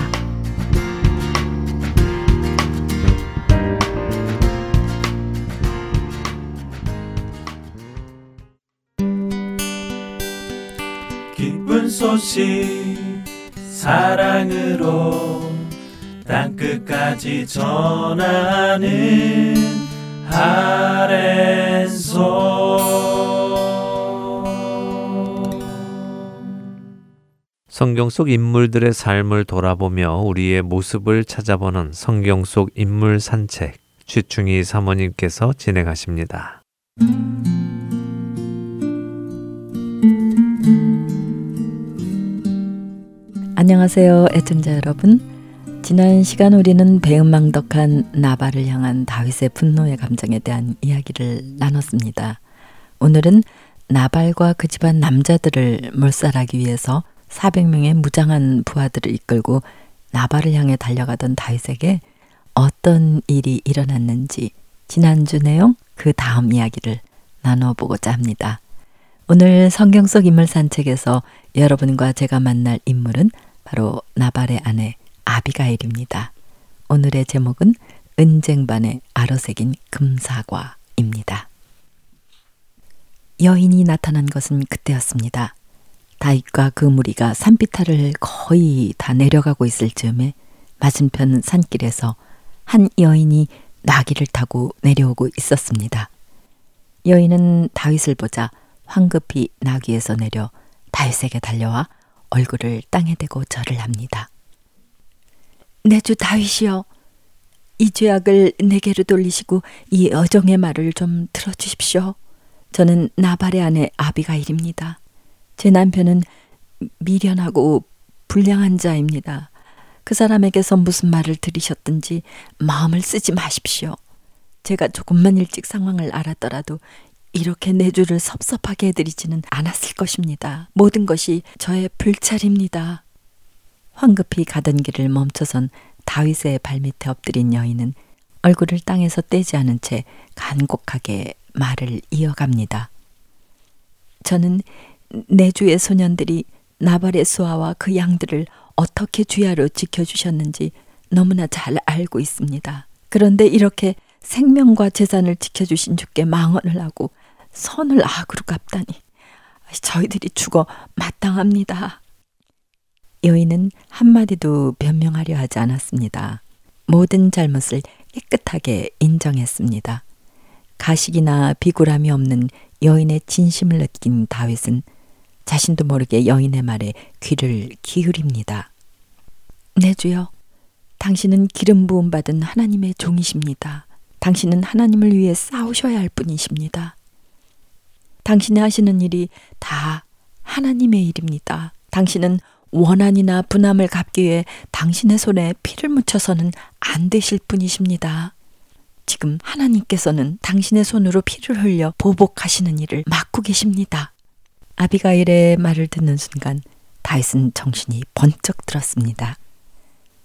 소식 사랑으로 땅끝까지 전하는 하랜소. 성경 속 인물들의 삶을 돌아보며 우리의 모습을 찾아보는 성경 속 인물 산책, 취충희 사모님께서 진행하십니다. 안녕하세요, 애청자 여러분. 지난 시간 우리는 배은망덕한 나발을 향한 다윗의 분노의 감정에 대한 이야기를 나눴습니다. 오늘은 나발과 그 집안 남자들을 몰살하기 위해서 400명의 무장한 부하들을 이끌고 나발을 향해 달려가던 다윗에게 어떤 일이 일어났는지 지난주 내용 그 다음 이야기를 나눠보고자 합니다. 오늘 성경 속 인물 산책에서 여러분과 제가 만날 인물은 바로 나발의 아내 아비가일입니다. 오늘의 제목은 은쟁반에 아로새긴 금사과입니다. 여인이 나타난 것은 그때였습니다. 다윗과 그 무리가 산비탈을 거의 다 내려가고 있을 즈음에 맞은편 산길에서 한 여인이 나귀를 타고 내려오고 있었습니다. 여인은 다윗을 보자 황급히 나귀에서 내려 다윗에게 달려와 얼굴을 땅에 대고 절을 합니다. 내 주 다윗이여, 이 죄악을 내게로 돌리시고 이 여정의 말을 좀 들어주십시오. 저는 나발의 아내 아비가일입니다. 제 남편은 미련하고 불량한 자입니다. 그 사람에게서 무슨 말을 들으셨든지 마음을 쓰지 마십시오. 제가 조금만 일찍 상황을 알았더라도 이렇게 내 주를 섭섭하게 해드리지는 않았을 것입니다. 모든 것이 저의 불찰입니다. 황급히 가던 길을 멈춰선 다윗의 발밑에 엎드린 여인은 얼굴을 땅에서 떼지 않은 채 간곡하게 말을 이어갑니다. 저는 내 주의 소년들이 나발의 수아와 그 양들을 어떻게 주야로 지켜주셨는지 너무나 잘 알고 있습니다. 그런데 이렇게 생명과 재산을 지켜주신 주께 망언을 하고 선을 악으로 갚다니 저희들이 죽어 마땅합니다. 여인은 한마디도 변명하려 하지 않았습니다. 모든 잘못을 깨끗하게 인정했습니다. 가식이나 비굴함이 없는 여인의 진심을 느낀 다윗은 자신도 모르게 여인의 말에 귀를 기울입니다. 내 주여, 당신은 기름 부음 받은 하나님의 종이십니다. 당신은 하나님을 위해 싸우셔야 할 분이십니다. 당신이 하시는 일이 다 하나님의 일입니다. 당신은 원한이나 분함을 갚기 위해 당신의 손에 피를 묻혀서는 안 되실 분이십니다. 지금 하나님께서는 당신의 손으로 피를 흘려 보복하시는 일을 막고 계십니다. 아비가일의 말을 듣는 순간 다윗은 정신이 번쩍 들었습니다.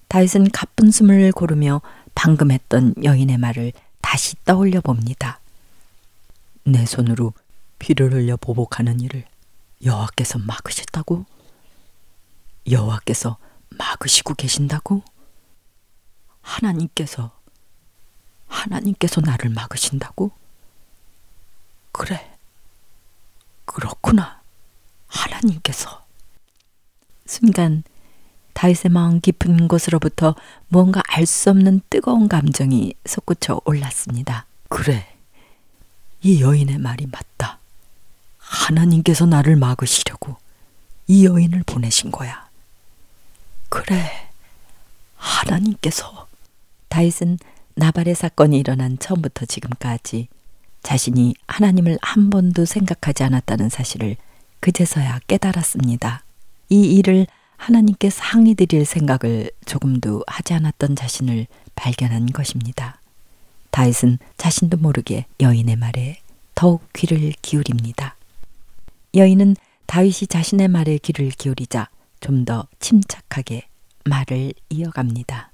다윗은 가쁜 숨을 고르며 방금 했던 여인의 말을 다시 떠올려 봅니다. 내 손으로 피를 흘려 보복하는 일을 여호와께서 막으셨다고? 여호와께서 막으시고 계신다고? 하나님께서 나를 막으신다고? 그래, 그렇구나, 하나님께서. 순간 다윗의 마음 깊은 곳으로부터 뭔가 알 수 없는 뜨거운 감정이 솟구쳐 올랐습니다. 그래, 이 여인의 말이 맞다. 하나님께서 나를 막으시려고 이 여인을 보내신 거야. 그래, 하나님께서. 다윗은 나발의 사건이 일어난 처음부터 지금까지 자신이 하나님을 한 번도 생각하지 않았다는 사실을 그제서야 깨달았습니다. 이 일을 하나님께 상의 드릴 생각을 조금도 하지 않았던 자신을 발견한 것입니다. 다윗은 자신도 모르게 여인의 말에 더욱 귀를 기울입니다. 여인은 다윗이 자신의 말에 귀를 기울이자 좀 더 침착하게 말을 이어갑니다.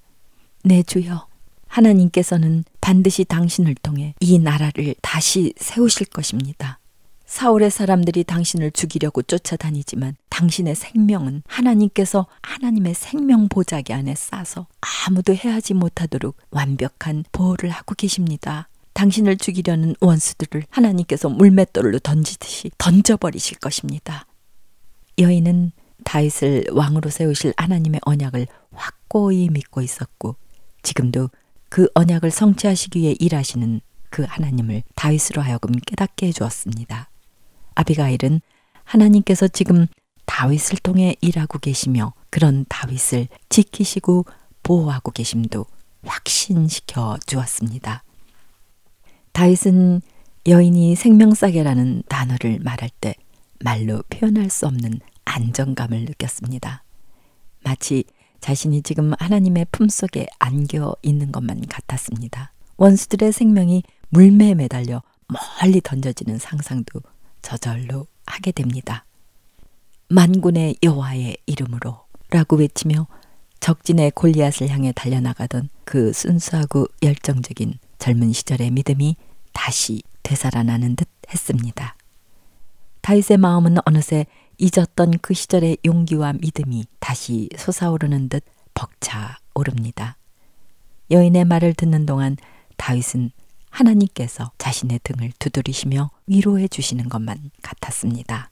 내 주여, 하나님께서는 반드시 당신을 통해 이 나라를 다시 세우실 것입니다. 사울의 사람들이 당신을 죽이려고 쫓아다니지만 당신의 생명은 하나님께서 하나님의 생명 보자기 안에 싸서 아무도 해하지 못하도록 완벽한 보호를 하고 계십니다. 당신을 죽이려는 원수들을 하나님께서 물맷돌로 던지듯이 던져버리실 것입니다. 여인은 다윗을 왕으로 세우실 하나님의 언약을 확고히 믿고 있었고, 지금도 그 언약을 성취하시기 위해 일하시는 그 하나님을 다윗으로 하여금 깨닫게 해주었습니다. 아비가일은 하나님께서 지금 다윗을 통해 일하고 계시며 그런 다윗을 지키시고 보호하고 계심도 확신시켜 주었습니다. 다윗은 여인이 생명싸개라는 단어를 말할 때 말로 표현할 수 없는 안정감을 느꼈습니다. 마치 자신이 지금 하나님의 품속에 안겨 있는 것만 같았습니다. 원수들의 생명이 물매에 매달려 멀리 던져지는 상상도 저절로 하게 됩니다. 만군의 여호와의 이름으로 라고 외치며 적진의 골리앗을 향해 달려나가던 그 순수하고 열정적인 젊은 시절의 믿음이 다시 되살아나는 듯 했습니다. 다윗의 마음은 어느새 잊었던 그 시절의 용기와 믿음이 다시 솟아오르는 듯 벅차 오릅니다. 여인의 말을 듣는 동안 다윗은 하나님께서 자신의 등을 두드리시며 위로해 주시는 것만 같았습니다.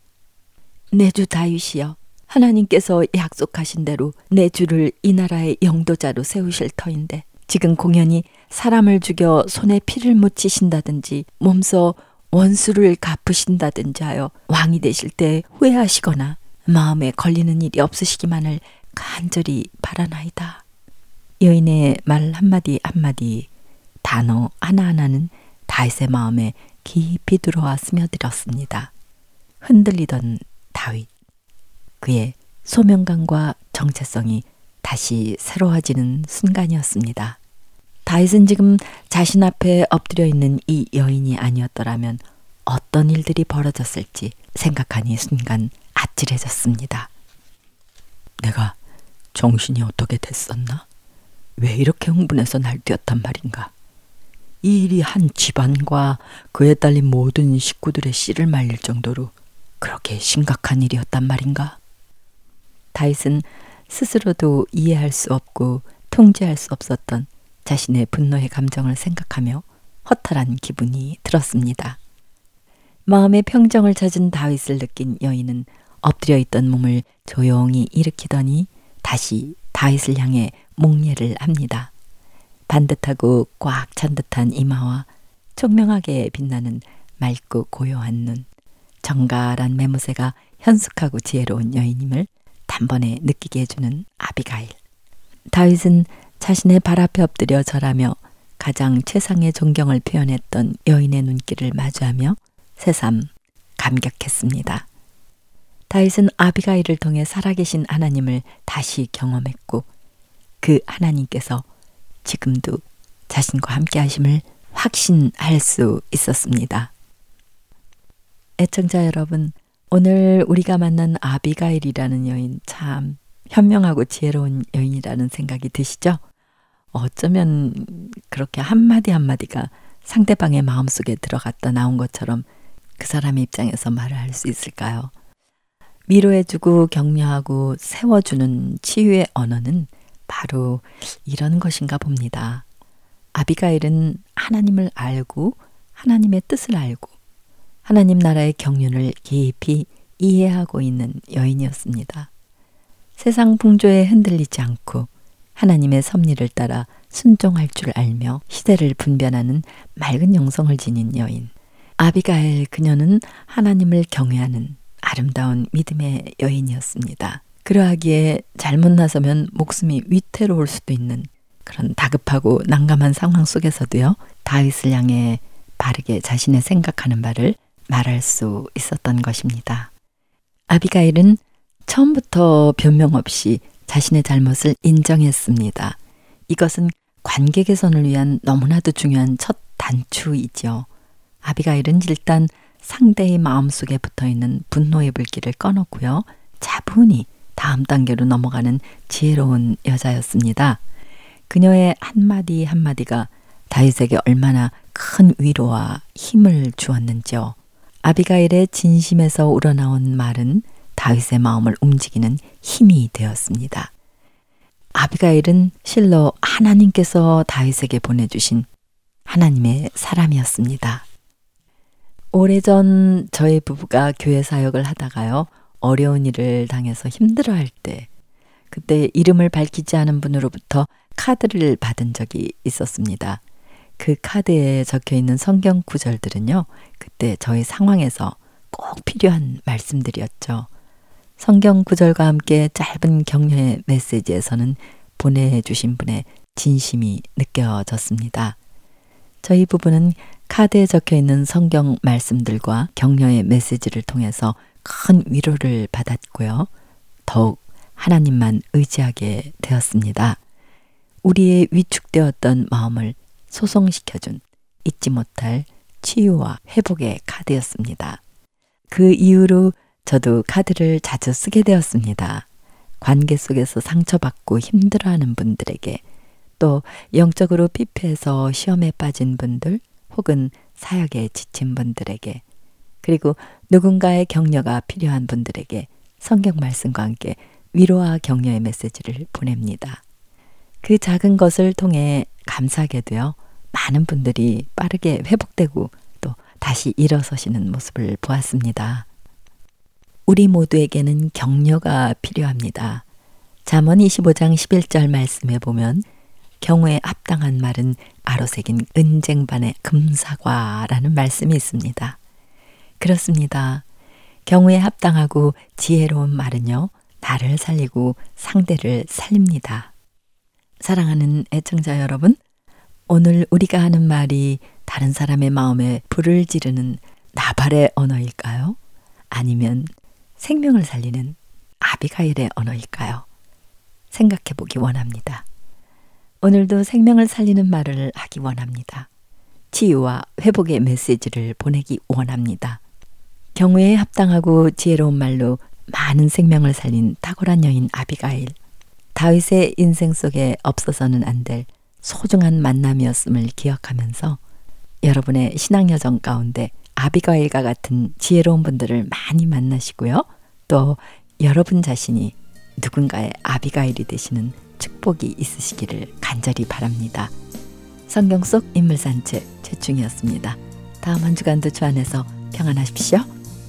내 주 다윗이여, 하나님께서 약속하신 대로 내 주를 이 나라의 영도자로 세우실 터인데 지금 공연히 사람을 죽여 손에 피를 묻히신다든지 몸소 원수를 갚으신다든지 하여 왕이 되실 때 후회하시거나 마음에 걸리는 일이 없으시기만을 간절히 바라나이다. 여인의 말 한마디 한마디, 단어 하나하나는 다윗의 마음에 깊이 들어와 스며들었습니다. 흔들리던 다윗, 그의 소명감과 정체성이 다시 새로워지는 순간이었습니다. 다윗은 지금 자신 앞에 엎드려 있는 이 여인이 아니었더라면 어떤 일들이 벌어졌을지 생각하니 순간 아찔해졌습니다. 내가 정신이 어떻게 됐었나? 왜 이렇게 흥분해서 날뛰었단 말인가? 이 일이 한 집안과 그에 딸린 모든 식구들의 씨를 말릴 정도로 그렇게 심각한 일이었단 말인가? 다윗은 스스로도 이해할 수 없고 통제할 수 없었던 자신의 분노의 감정을 생각하며 허탈한 기분이 들었습니다. 마음의 평정을 찾은 다윗을 느낀 여인은 엎드려 있던 몸을 조용히 일으키더니 다시 다윗을 향해 목례를 합니다. 반듯하고 꽉 찬 듯한 이마와 총명하게 빛나는 맑고 고요한 눈, 정갈한 매무새가 현숙하고 지혜로운 여인임을 단번에 느끼게 해주는 아비가일. 다윗은 자신의 발 앞에 엎드려 절하며 가장 최상의 존경을 표현했던 여인의 눈길을 마주하며 새삼 감격했습니다. 다윗은 아비가일을 통해 살아계신 하나님을 다시 경험했고 그 하나님께서 지금도 자신과 함께 하심을 확신할 수 있었습니다. 애청자 여러분, 오늘 우리가 만난 아비가일이라는 여인, 참 현명하고 지혜로운 여인이라는 생각이 드시죠? 어쩌면 그렇게 한마디 한마디가 상대방의 마음속에 들어갔다 나온 것처럼 그 사람의 입장에서 말을 할 수 있을까요? 위로해주고 격려하고 세워주는 치유의 언어는 바로 이런 것인가 봅니다. 아비가일은 하나님을 알고 하나님의 뜻을 알고 하나님 나라의 경륜을 깊이 이해하고 있는 여인이었습니다. 세상 풍조에 흔들리지 않고 하나님의 섭리를 따라 순종할 줄 알며 시대를 분별하는 맑은 영성을 지닌 여인. 아비가일 그녀는 하나님을 경외하는 아름다운 믿음의 여인이었습니다. 그러하기에 잘못 나서면 목숨이 위태로울 수도 있는 그런 다급하고 난감한 상황 속에서도요, 다윗을 향해 바르게 자신의 생각하는 바를 말할 수 있었던 것입니다. 아비가일은 처음부터 변명 없이 자신의 잘못을 인정했습니다. 이것은 관계 개선을 위한 너무나도 중요한 첫 단추이지요. 아비가일은 일단 상대의 마음속에 붙어있는 분노의 불길을 꺼놓고요, 차분히 다음 단계로 넘어가는 지혜로운 여자였습니다. 그녀의 한마디 한마디가 다윗에게 얼마나 큰 위로와 힘을 주었는지요. 아비가일의 진심에서 우러나온 말은 다윗의 마음을 움직이는 힘이 되었습니다. 아비가일은 실로 하나님께서 다윗에게 보내주신 하나님의 사람이었습니다. 오래전 저희 부부가 교회 사역을 하다가요, 어려운 일을 당해서 힘들어할 때, 그때 이름을 밝히지 않은 분으로부터 카드를 받은 적이 있었습니다. 그 카드에 적혀있는 성경 구절들은요, 그때 저희 상황에서 꼭 필요한 말씀들이었죠. 성경 구절과 함께 짧은 격려의 메시지에서는 보내주신 분의 진심이 느껴졌습니다. 저희 부부는 카드에 적혀있는 성경 말씀들과 격려의 메시지를 통해서 큰 위로를 받았고요, 더욱 하나님만 의지하게 되었습니다. 우리의 위축되었던 마음을 소송시켜준 잊지 못할 치유와 회복의 카드였습니다. 그 이후로 저도 카드를 자주 쓰게 되었습니다. 관계 속에서 상처받고 힘들어하는 분들에게, 또 영적으로 피폐해서 시험에 빠진 분들 혹은 사역에 지친 분들에게, 그리고 누군가의 격려가 필요한 분들에게 성경 말씀과 함께 위로와 격려의 메시지를 보냅니다. 그 작은 것을 통해 감사하게도요, 많은 분들이 빠르게 회복되고 또 다시 일어서시는 모습을 보았습니다. 우리 모두에게는 격려가 필요합니다. 잠언 25장 11절 말씀에 보면 경우에 합당한 말은 아로새긴 은쟁반의 금사과라는 말씀이 있습니다. 그렇습니다. 경우에 합당하고 지혜로운 말은요, 나를 살리고 상대를 살립니다. 사랑하는 애청자 여러분, 오늘 우리가 하는 말이 다른 사람의 마음에 불을 지르는 나발의 언어일까요? 아니면 생명을 살리는 아비가일의 언어일까요? 생각해 보기 원합니다. 오늘도 생명을 살리는 말을 하기 원합니다. 치유와 회복의 메시지를 보내기 원합니다. 경우에 합당하고 지혜로운 말로 많은 생명을 살린 탁월한 여인 아비가일. 다윗의 인생 속에 없어서는 안 될 소중한 만남이었음을 기억하면서 여러분의 신앙여정 가운데 아비가일과 같은 지혜로운 분들을 많이 만나시고요. 또 여러분 자신이 누군가의 아비가일이 되시는 축복이 있으시기를 간절히 바랍니다. 성경 속 인물산책 최충이었습니다. 다음 한 주간도 주 안에서 평안하십시오.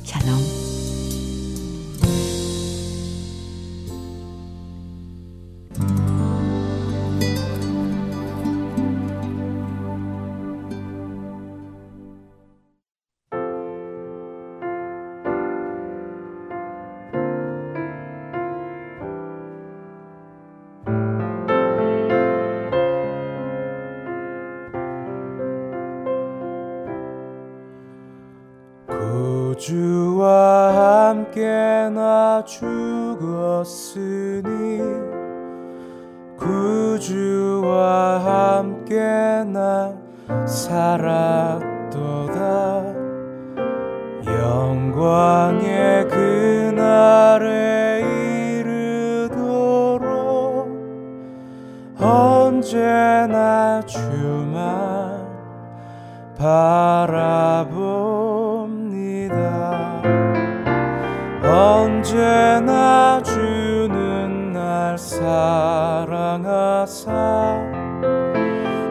샬롬. 주와 함께 나 죽었으니 구주와 함께 나 살았도다. 영광의 그날에 이르도록 언제나 주만 바라보 언제나 주는 날 사랑하사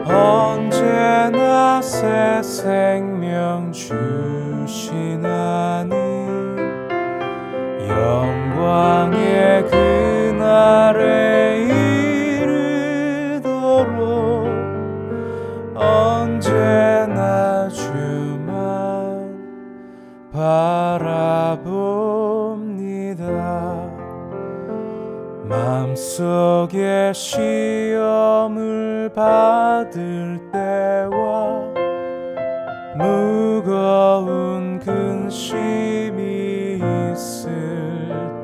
언제나 새 생명 주시나니 영광의 그날에 이르도록 언제나 주만 바라보 마음속에 시험을 받을 때와 무거운 근심이 있을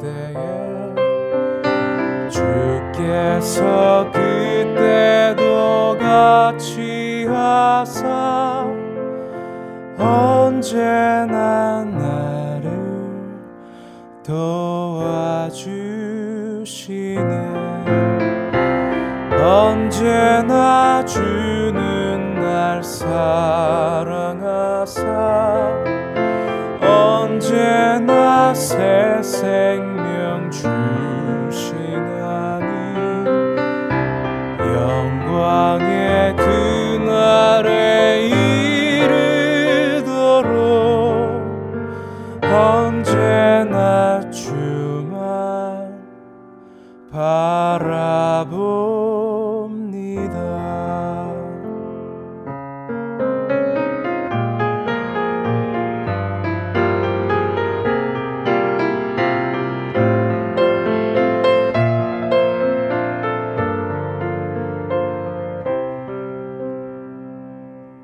때에 주께서 그때도 같이 하사 언제나 나를 도와주시네 언제나 주는 날 사랑하사 언제나 새 생명 주시나니 영광의 그날에 이르도록 언제나 주만 바라봅니다.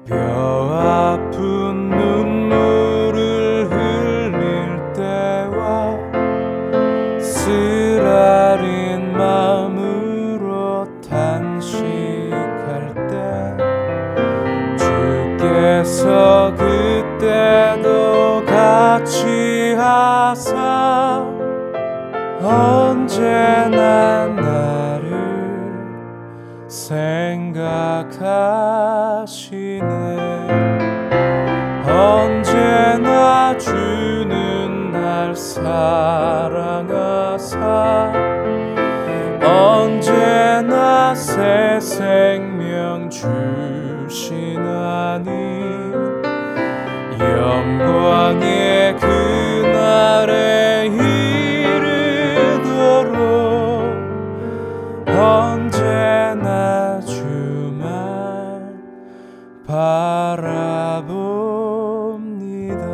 뼈 아픈 눈물을 흘릴 때와 쓰라린 마음으로 탄식할 때 주께서 그때도 같이 하사 언제나 나를 생각하시네 언제나 주는 날 사랑하시네 내 생명 주신 하나님 영광의 그날에 이르도록 언제나 주만 바라봅니다.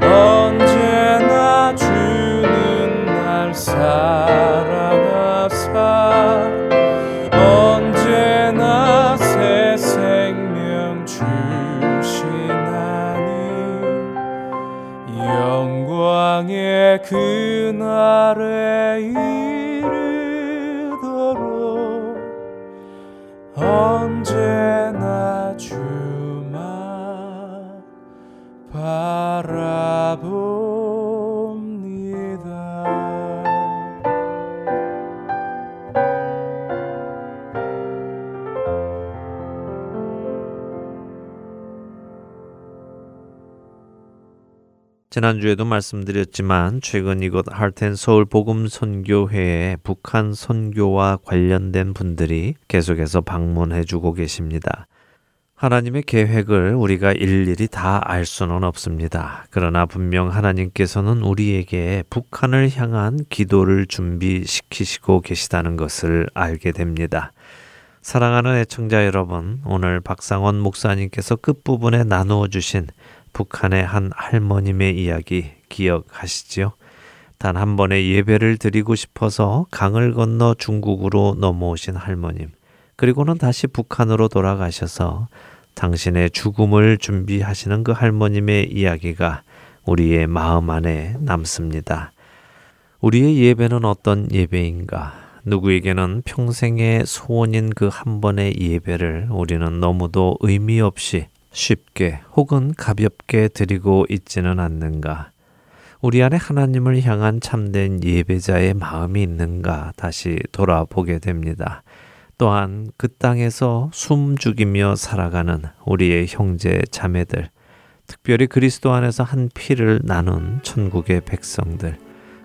언제나 주는 날 사랑하사 언제나 새 생명 주신 하나님 영광의 그날에 이르도록 언제나 주만 바라봅니다. 지난주에도 말씀드렸지만 최근 이곳 Heart and Soul 복음선교회에 북한 선교와 관련된 분들이 계속해서 방문해주고 계십니다. 하나님의 계획을 우리가 일일이 다 알 수는 없습니다. 그러나 분명 하나님께서는 우리에게 북한을 향한 기도를 준비시키시고 계시다는 것을 알게 됩니다. 사랑하는 애청자 여러분, 오늘 박상원 목사님께서 끝부분에 나누어 주신 북한의 한 할머님의 이야기 기억하시지요? 단 한 번의 예배를 드리고 싶어서 강을 건너 중국으로 넘어오신 할머님, 그리고는 다시 북한으로 돌아가셔서 당신의 죽음을 준비하시는 그 할머님의 이야기가 우리의 마음 안에 남습니다. 우리의 예배는 어떤 예배인가? 누구에게는 평생의 소원인 그 한 번의 예배를 우리는 너무도 의미 없이 쉽게 혹은 가볍게 드리고 있지는 않는가? 우리 안에 하나님을 향한 참된 예배자의 마음이 있는가? 다시 돌아보게 됩니다. 또한 그 땅에서 숨죽이며 살아가는 우리의 형제 자매들, 특별히 그리스도 안에서 한 피를 나눈 천국의 백성들,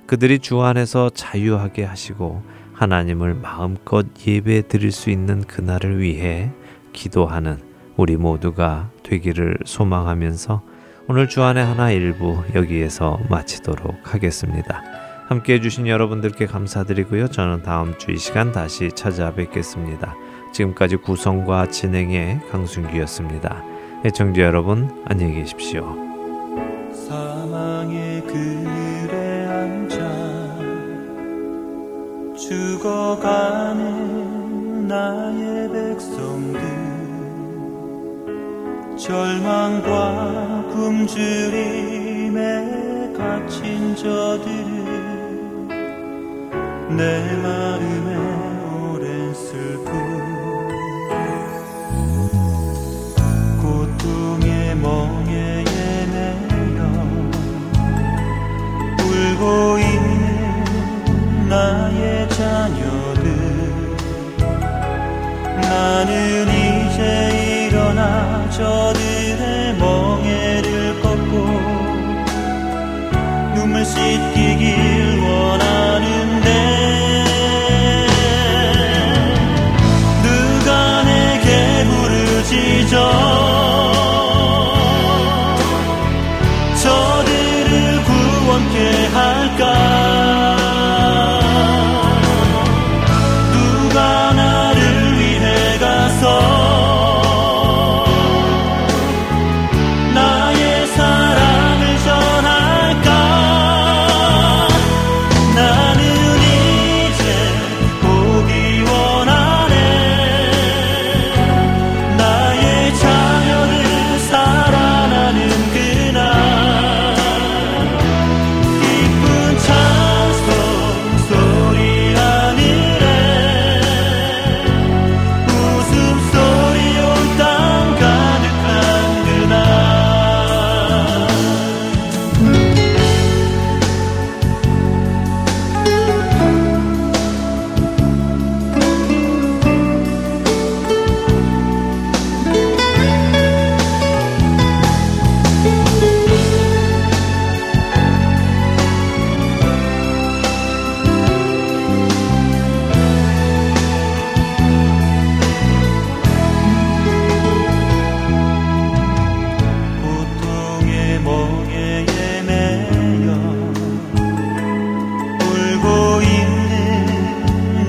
그들이 주 안에서 자유하게 하시고 하나님을 마음껏 예배 드릴 수 있는 그날을 위해 기도하는 우리 모두가 되기를 소망하면서 오늘 주안의 하나 일부 여기에서 마치도록 하겠습니다. 함께해 주신 여러분들께 감사드리고요. 저는 다음 주 이 시간 다시 찾아뵙겠습니다. 지금까지 구성과 진행의 강순기였습니다. 애청자 여러분, 안녕히 계십시오. 사망의 그늘에 앉아 죽어가는 나의 백성들 절망과 굶주림에 갇힌 저들은 내 마음에 오랜 슬픔 고통의 멍에에 매여 울고 있는 나의 자녀들 나는 이제 일어나 저들의 멍에를 꺾고 눈물 씻기길 원하는데 누가 내게 부르짖어 저들을 구원케 할까 누가 나를 위해 가서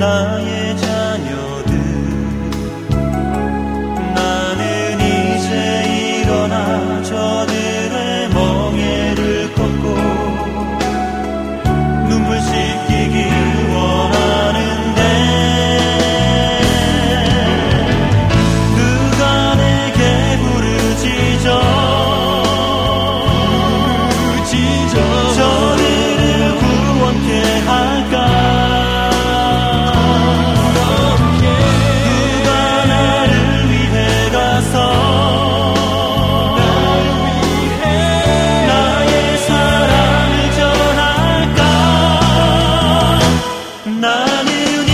나의 자녀들 나는 이제 일어나 저들의 멍에를 걷고 눈물 씻기길 원하는데 누가 내게 부르지 저들을 구원케 할까 나는